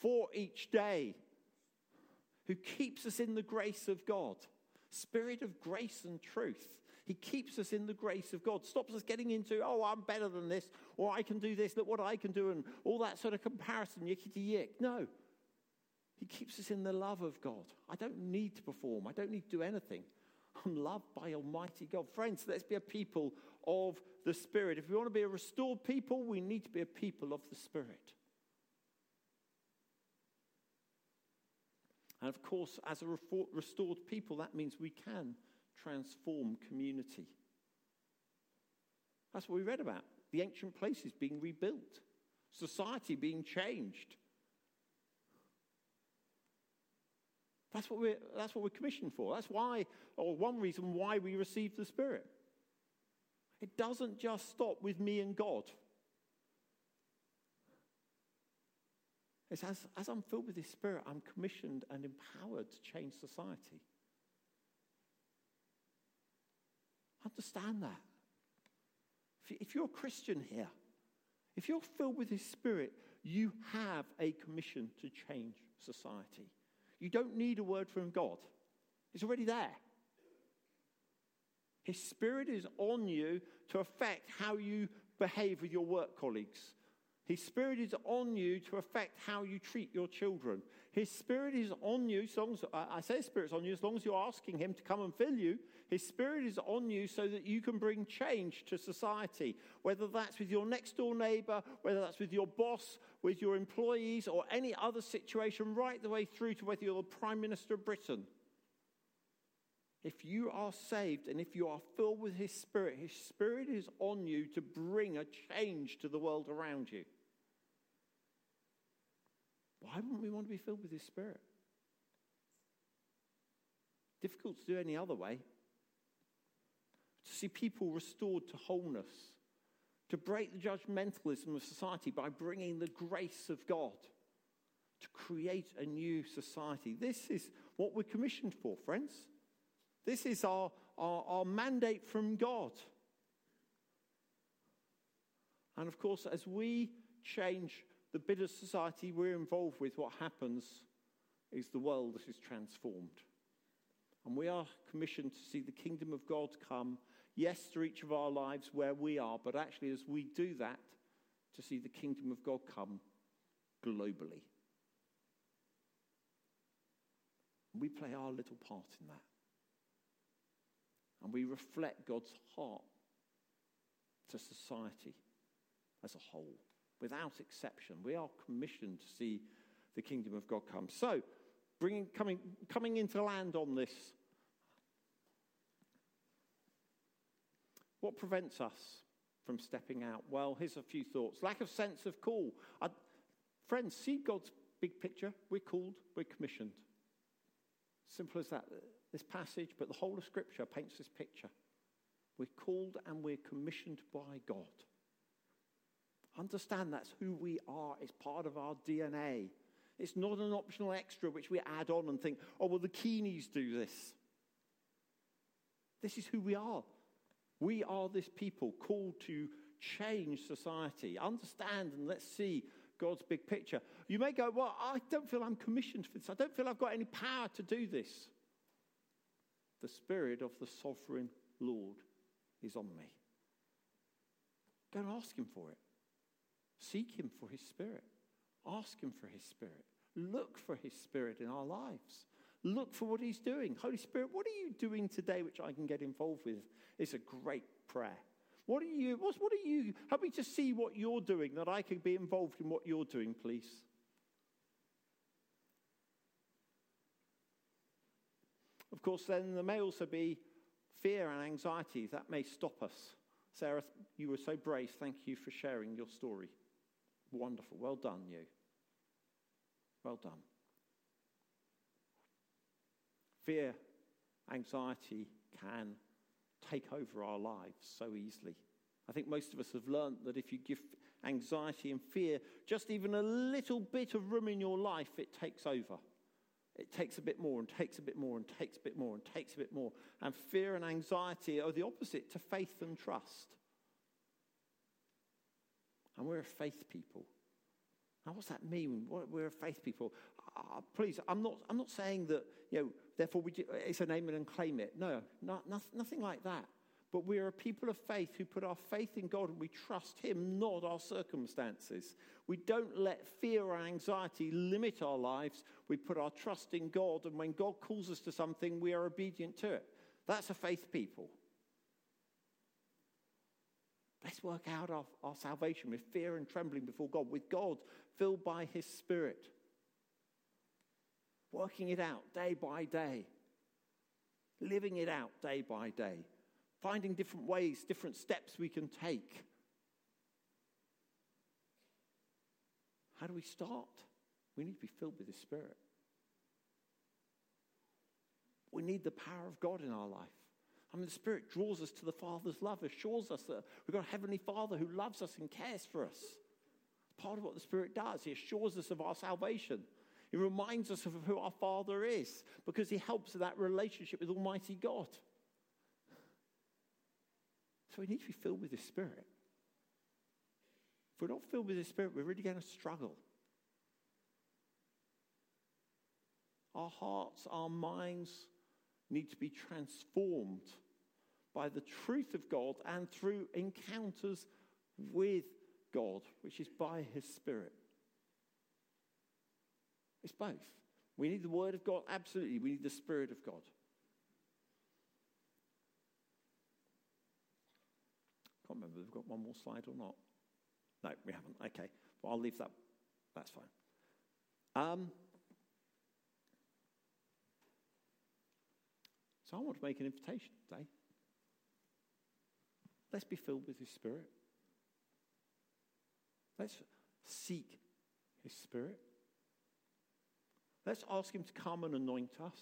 for each day, who keeps us in the grace of God. Spirit of grace and truth. He keeps us in the grace of God. Stops us getting into, oh, I'm better than this, or I can do this, look what I can do, and all that sort of comparison, yickety yick. No. He keeps us in the love of God. I don't need to perform. I don't need to do anything. I'm loved by Almighty God. Friends, let's be a people of the Spirit. If we want to be a restored people, we need to be a people of the Spirit. And of course, as a restored people, that means we can transform community. That's what we read about. The ancient places being rebuilt. Society being changed. That's what we're that's what we're commissioned for. That's why, or one reason why, we receive the Spirit. It doesn't just stop with me and God. It's as, as I'm filled with His Spirit, I'm commissioned and empowered to change society. Understand that. If you're a Christian here, if you're filled with His Spirit, you have a commission to change society. You don't need a word from God. It's already there. His Spirit is on you to affect how you behave with your work colleagues. His Spirit is on you to affect how you treat your children. His Spirit is on you, as long as, I say Spirit's on you, as long as you're asking Him to come and fill you. His Spirit is on you so that you can bring change to society, whether that's with your next door neighbour, whether that's with your boss, with your employees, or any other situation, right the way through to whether you're the Prime Minister of Britain. If you are saved and if you are filled with His Spirit, His Spirit is on you to bring a change to the world around you. Why wouldn't we want to be filled with His Spirit? Difficult to do any other way. To see people restored to wholeness. To break the judgmentalism of society by bringing the grace of God. To create a new society. This is what we're commissioned for, friends. This is our, our, our mandate from God. And of course, as we change the bit of society we're involved with, what happens is the world is transformed. And we are commissioned to see the kingdom of God come, yes, through each of our lives where we are, but actually as we do that, to see the kingdom of God come globally. We play our little part in that. And we reflect God's heart to society as a whole, without exception. We are commissioned to see the kingdom of God come. So, bringing, coming, coming into land on this? What prevents us from stepping out? Well, here's a few thoughts. Lack of sense of call. I, friends, see God's big picture. We're called, we're commissioned. Simple as that. This passage, but the whole of Scripture paints this picture. We're called and we're commissioned by God. Understand that's who we are. It's part of our D N A. It's not an optional extra which we add on and think, oh, well, the Keenies do this. This is who we are. We are this people called to change society. Understand and let's see God's big picture. You may go, well, I don't feel I'm commissioned for this. I don't feel I've got any power to do this. The Spirit of the Sovereign Lord is on me. Go and ask him for it. Seek him for his Spirit. Ask him for his Spirit. Look for his Spirit in our lives. Look for what he's doing. Holy Spirit, what are you doing today which I can get involved with? It's a great prayer. What are you, what, what are you, help me to see what you're doing that I can be involved in what you're doing, please. Of course, then there may also be fear and anxiety that may stop us. Sarah, you were so brave. Thank you for sharing your story. Wonderful. Well done, you. Well done. Fear, anxiety can take over our lives so easily. I think most of us have learned that if you give anxiety and fear just even a little bit of room in your life, it takes over. It takes a bit more and takes a bit more and takes a bit more and takes a bit more. And fear and anxiety are the opposite to faith and trust. And we're a faith people. Now, what's that mean? We're a faith people. Uh, please, I'm not I'm not saying that, you know, therefore we do, it's a name it and claim it. No, not, not, nothing like that. But we're a people of faith who put our faith in God and we trust him, not our circumstances. We don't let fear or anxiety limit our lives. We put our trust in God, and when God calls us to something, we are obedient to it. That's a faith people. Let's work out our, our salvation with fear and trembling before God, with God filled by his Spirit. Working it out day by day. Living it out day by day. Finding different ways, different steps we can take. How do we start? We need to be filled with the Spirit. We need the power of God in our life. I mean, the Spirit draws us to the Father's love, assures us that we've got a Heavenly Father who loves us and cares for us. It's part of what the Spirit does. He assures us of our salvation. He reminds us of who our Father is because he helps in that relationship with Almighty God. So we need to be filled with the Spirit. If we're not filled with the Spirit, we're really going to struggle. Our hearts, our minds need to be transformed by the truth of God and through encounters with God, which is by his Spirit. It's both. We need the Word of God, absolutely. We need the Spirit of God. I can't remember if we've got one more slide or not. No, we haven't. Okay. Well, I'll leave that. That's fine. Um, so I want to make an invitation today. Let's be filled with his Spirit. Let's seek his Spirit. Let's ask him to come and anoint us.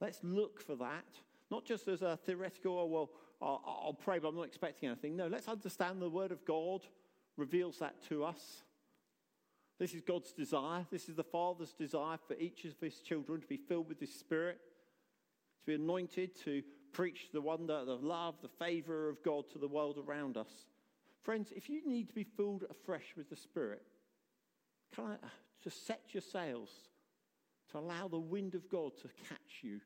Let's look for that. Not just as a theoretical, oh, well, I'll, I'll pray, but I'm not expecting anything. No, let's understand the Word of God reveals that to us. This is God's desire. This is the Father's desire for each of his children to be filled with his Spirit, to be anointed, to preach the wonder, the love, the favor of God to the world around us. Friends, if you need to be filled afresh with the Spirit, can I just set your sails to allow the wind of God to catch you,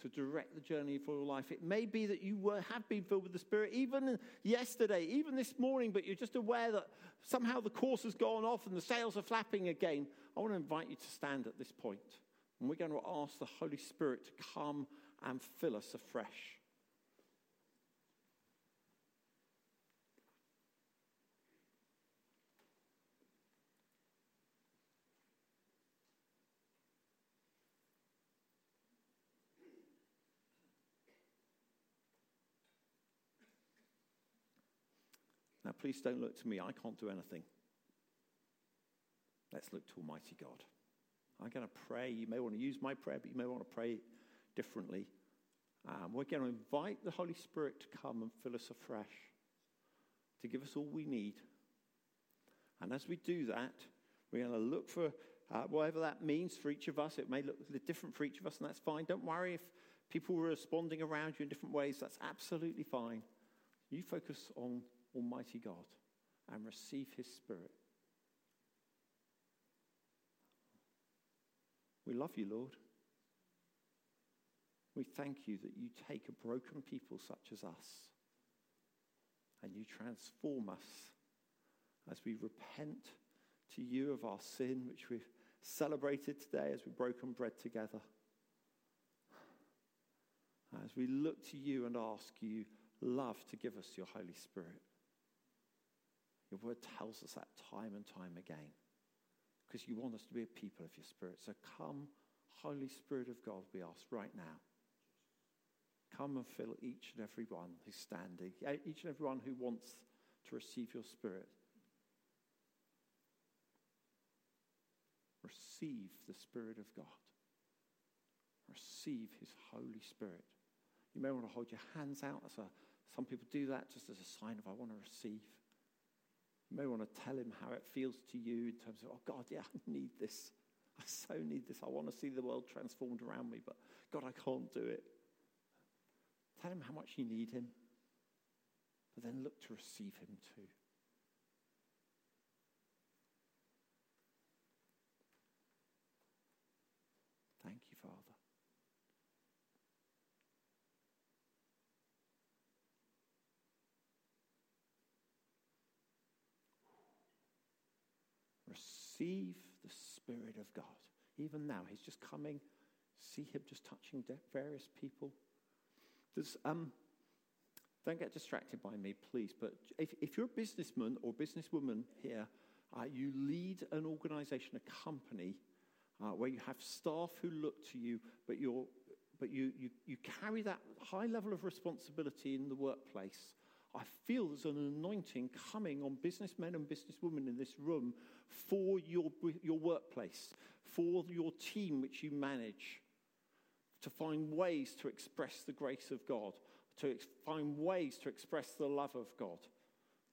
to direct the journey for your life. It may be that you were, have been filled with the Spirit even yesterday, even this morning, but you're just aware that somehow the course has gone off and the sails are flapping again. I want to invite you to stand at this point, and we're going to ask the Holy Spirit to come and fill us afresh. please don't look to me. I can't do anything. Let's look to Almighty God. I'm going to pray. You may want to use my prayer, but you may want to pray differently. Um, we're going to invite the Holy Spirit to come and fill us afresh, to give us all we need. And as we do that, we're going to look for uh, whatever that means for each of us. It may look different for each of us, and that's fine. Don't worry if people are responding around you in different ways. That's absolutely fine. You focus on Almighty God and receive His Spirit. We love you, Lord. We thank you that you take a broken people such as us and you transform us as we repent to you of our sin, which we've celebrated today as we've broken bread together. As we look to you and ask you, love, to give us your Holy Spirit. Your word tells us that time and time again, because you want us to be a people of your Spirit. So come, Holy Spirit of God, we ask right now. Come and fill each and every one who's standing, each and every one who wants to receive your Spirit. Receive the Spirit of God. Receive His Holy Spirit. You may want to hold your hands out. As a, some people do that just as a sign of, I want to receive. You may want to tell Him how it feels to you in terms of, oh God, yeah, I need this. I so need this. I want to see the world transformed around me, but God, I can't do it. Tell Him how much you need Him, but then look to receive Him too. Thank you, Father. Receive the Spirit of God. Even now, He's just coming. See Him just touching various people. Does, um, don't get distracted by me, please. But if, if you're a businessman or businesswoman here, uh, you lead an organization, a company, uh, where you have staff who look to you, but you're, but you, you, you carry that high level of responsibility in the workplace. I feel there's an anointing coming on businessmen and businesswomen in this room for your your workplace, for your team which you manage, to find ways to express the grace of God, to find ways to express the love of God,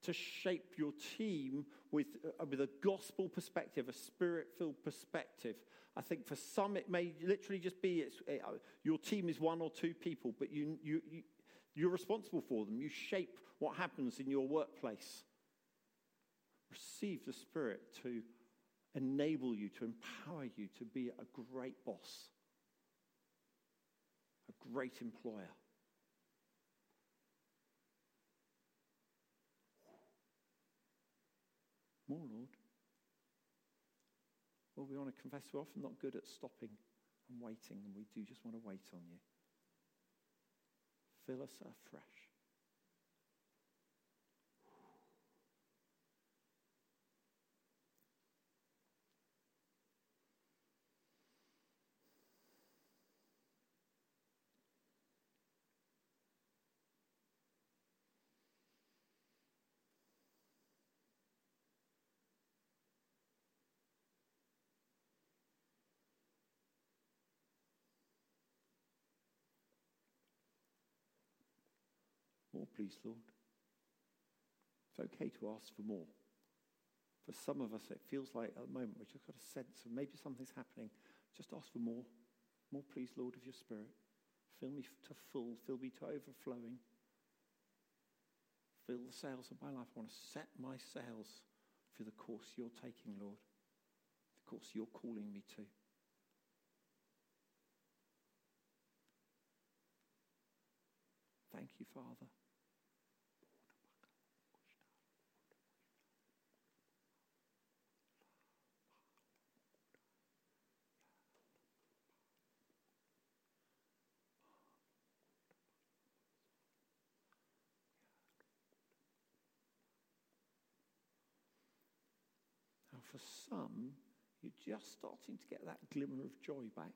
to shape your team with, uh, with a gospel perspective, a spirit-filled perspective. I think for some it may literally just be it's, it, uh, your team is one or two people, but you you. you You're responsible for them. You shape what happens in your workplace. Receive the Spirit to enable you, to empower you to be a great boss, a great employer. More, Lord. Well, we want to confess we're often not good at stopping and waiting, and we do just want to wait on you. Fill us afresh. More, please, Lord. It's okay to ask for more. For some of us, it feels like at the moment we've just got a sense of maybe something's happening. Just ask for more. More, please, Lord, of your Spirit. Fill me to full. Fill me to overflowing. Fill the sails of my life. I want to set my sails for the course you're taking, Lord. The course you're calling me to. Thank you, Father. For some, you're just starting to get that glimmer of joy back.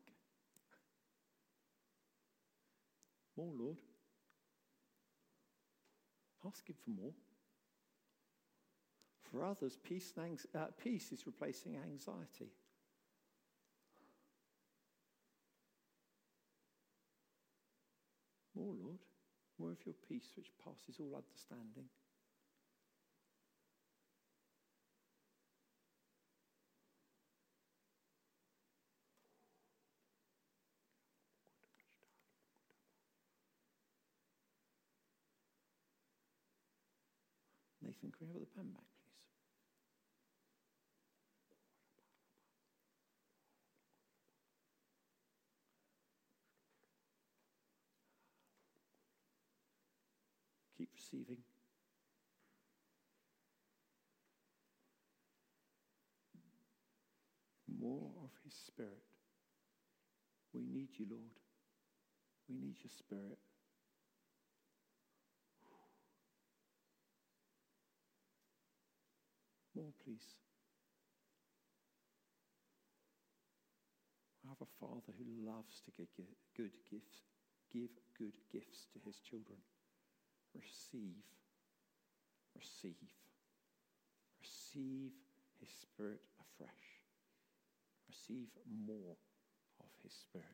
More, Lord. Ask Him for more. For others, peace, and ang- uh, peace is replacing anxiety. More, Lord, more of your peace which passes all understanding. Nathan, can we have the pen back, please? Keep receiving. More of his spirit. We need you, Lord. We need your spirit. More, please. I have a father who loves to give good gifts, give good gifts to his children. Receive, receive, receive his spirit afresh. Receive more of his spirit.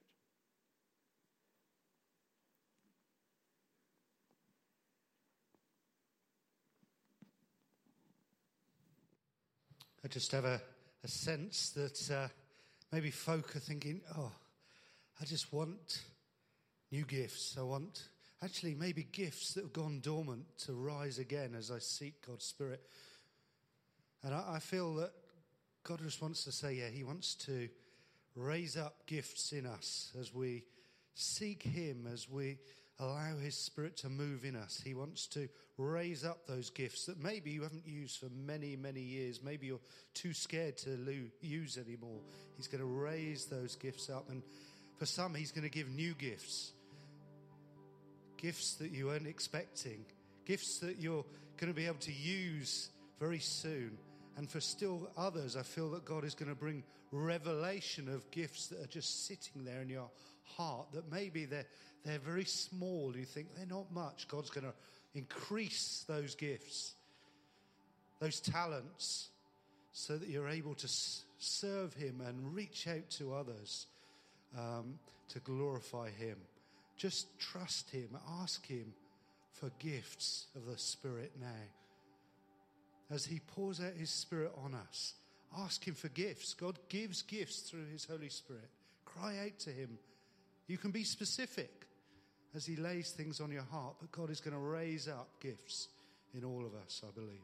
I just have a, a sense that uh, maybe folk are thinking, oh, I just want new gifts. I want actually maybe gifts that have gone dormant to rise again as I seek God's Spirit. And I, I feel that God just wants to say, yeah, he wants to raise up gifts in us as we seek him, as we allow his Spirit to move in us. He wants to raise up those gifts that maybe you haven't used for many, many years. Maybe you're too scared to lo- use anymore. He's going to raise those gifts up. And for some, he's going to give new gifts. Gifts that you weren't expecting. Gifts that you're going to be able to use very soon. And for still others, I feel that God is going to bring revelation of gifts that are just sitting there in your heart, that maybe they're they're very small. You think they're not much. God's going to increase those gifts, those talents, so that you're able to s- serve him and reach out to others, um, to glorify him. Just trust him. Ask him for gifts of the Spirit now. As he pours out his Spirit on us, ask him for gifts. God gives gifts through his Holy Spirit. Cry out to him. You can be specific as he lays things on your heart, but God is going to raise up gifts in all of us, I believe.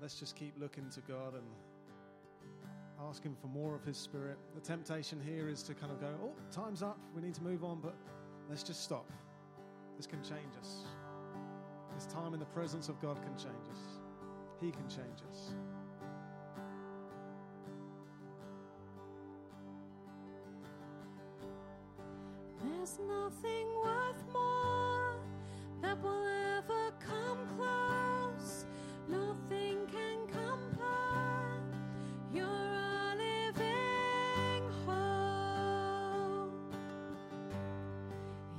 Let's just keep looking to God and ask him for more of his Spirit. The temptation here is to kind of go, oh, time's up, we need to move on, but let's just stop. This can change us. This time in the presence of God can change us. He can change us. There's nothing worth more that will ever come close. Nothing can compare. You're a living hope.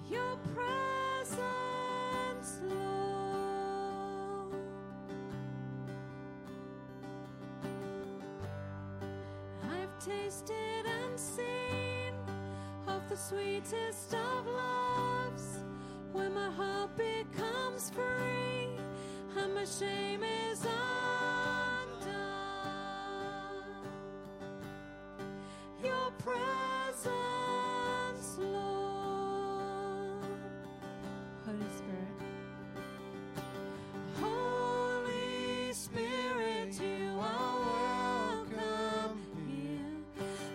Your presence, Lord. I've tasted and seen of the sweetest of loves, when my heart becomes free and my shame is undone. Your presence, Lord. Holy Spirit. Holy Spirit, you are welcome here.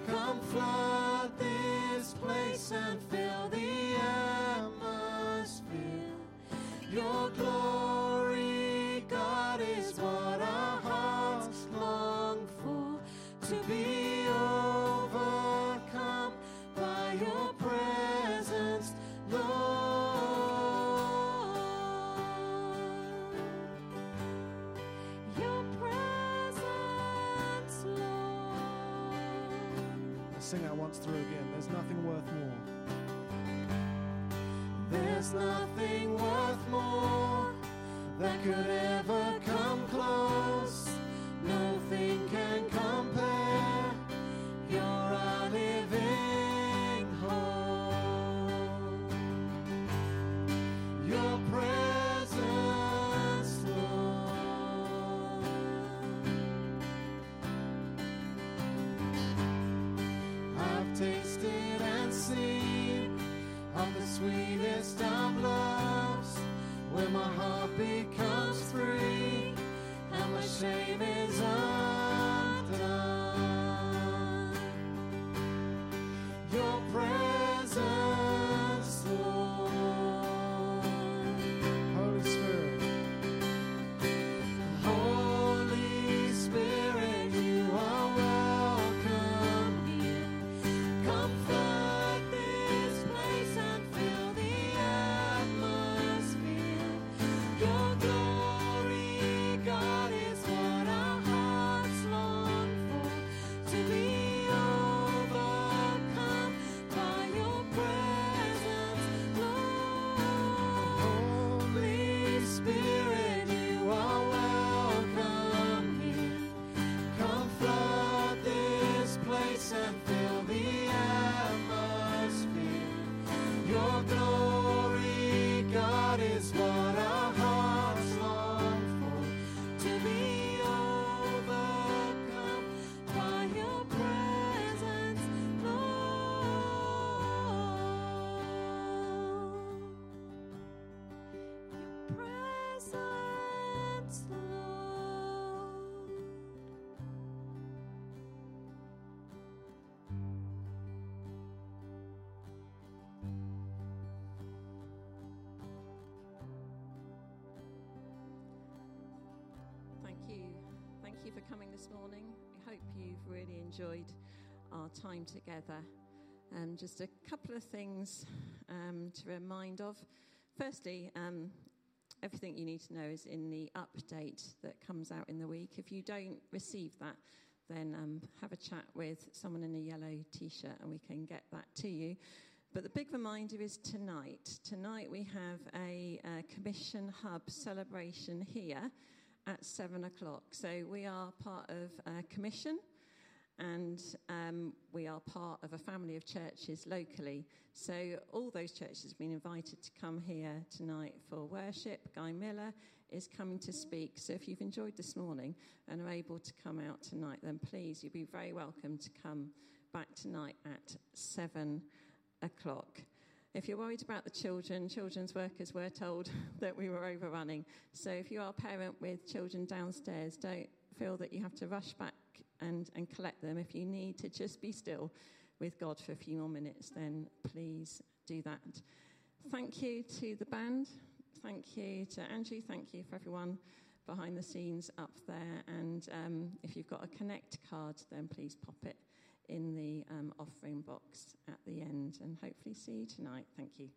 Come flood this place and fill the atmosphere. Your glory, God, is what our hearts long for, to be overcome by your presence, Lord. Your presence, Lord. Let's sing that once through again. There's nothing worth more. There's nothing worth more that could ever come close. Nothing can compare. You're our living hope. Your presence, Lord. I've tasted and seen of the sweetest of loves, where my heart becomes free and my shame is undone. Your presence, Lord. Holy Spirit. Holy Spirit, you are welcome here. Comfort this place and fill the atmosphere. Your glory, God, and fill the atmosphere. Your glory, God, is what our hearts long for, to be overcome by your presence, Lord. Your presence, Lord. Really enjoyed our time together. Um, just a couple of things um, to remind of. Firstly, um, everything you need to know is in the update that comes out in the week. If you don't receive that, then um, have a chat with someone in a yellow t-shirt and we can get that to you. But the big reminder is tonight. Tonight we have a, a Commission Hub celebration here at seven o'clock. So we are part of a commission, and um, we are part of a family of churches locally. So all those churches have been invited to come here tonight for worship. Guy Miller is coming to speak. So if you've enjoyed this morning and are able to come out tonight, then please, you'll be very welcome to come back tonight at seven o'clock. If you're worried about the children, children's workers were told that we were overrunning. So if you are a parent with children downstairs, don't feel that you have to rush back and, and collect them. If you need to just be still with God for a few more minutes, then please do that. Thank you to the band. Thank you to Andrew. Thank you for everyone behind the scenes up there. And um, if you've got a Connect card, then please pop it in the um, offering box at the end, and hopefully see you tonight. Thank you.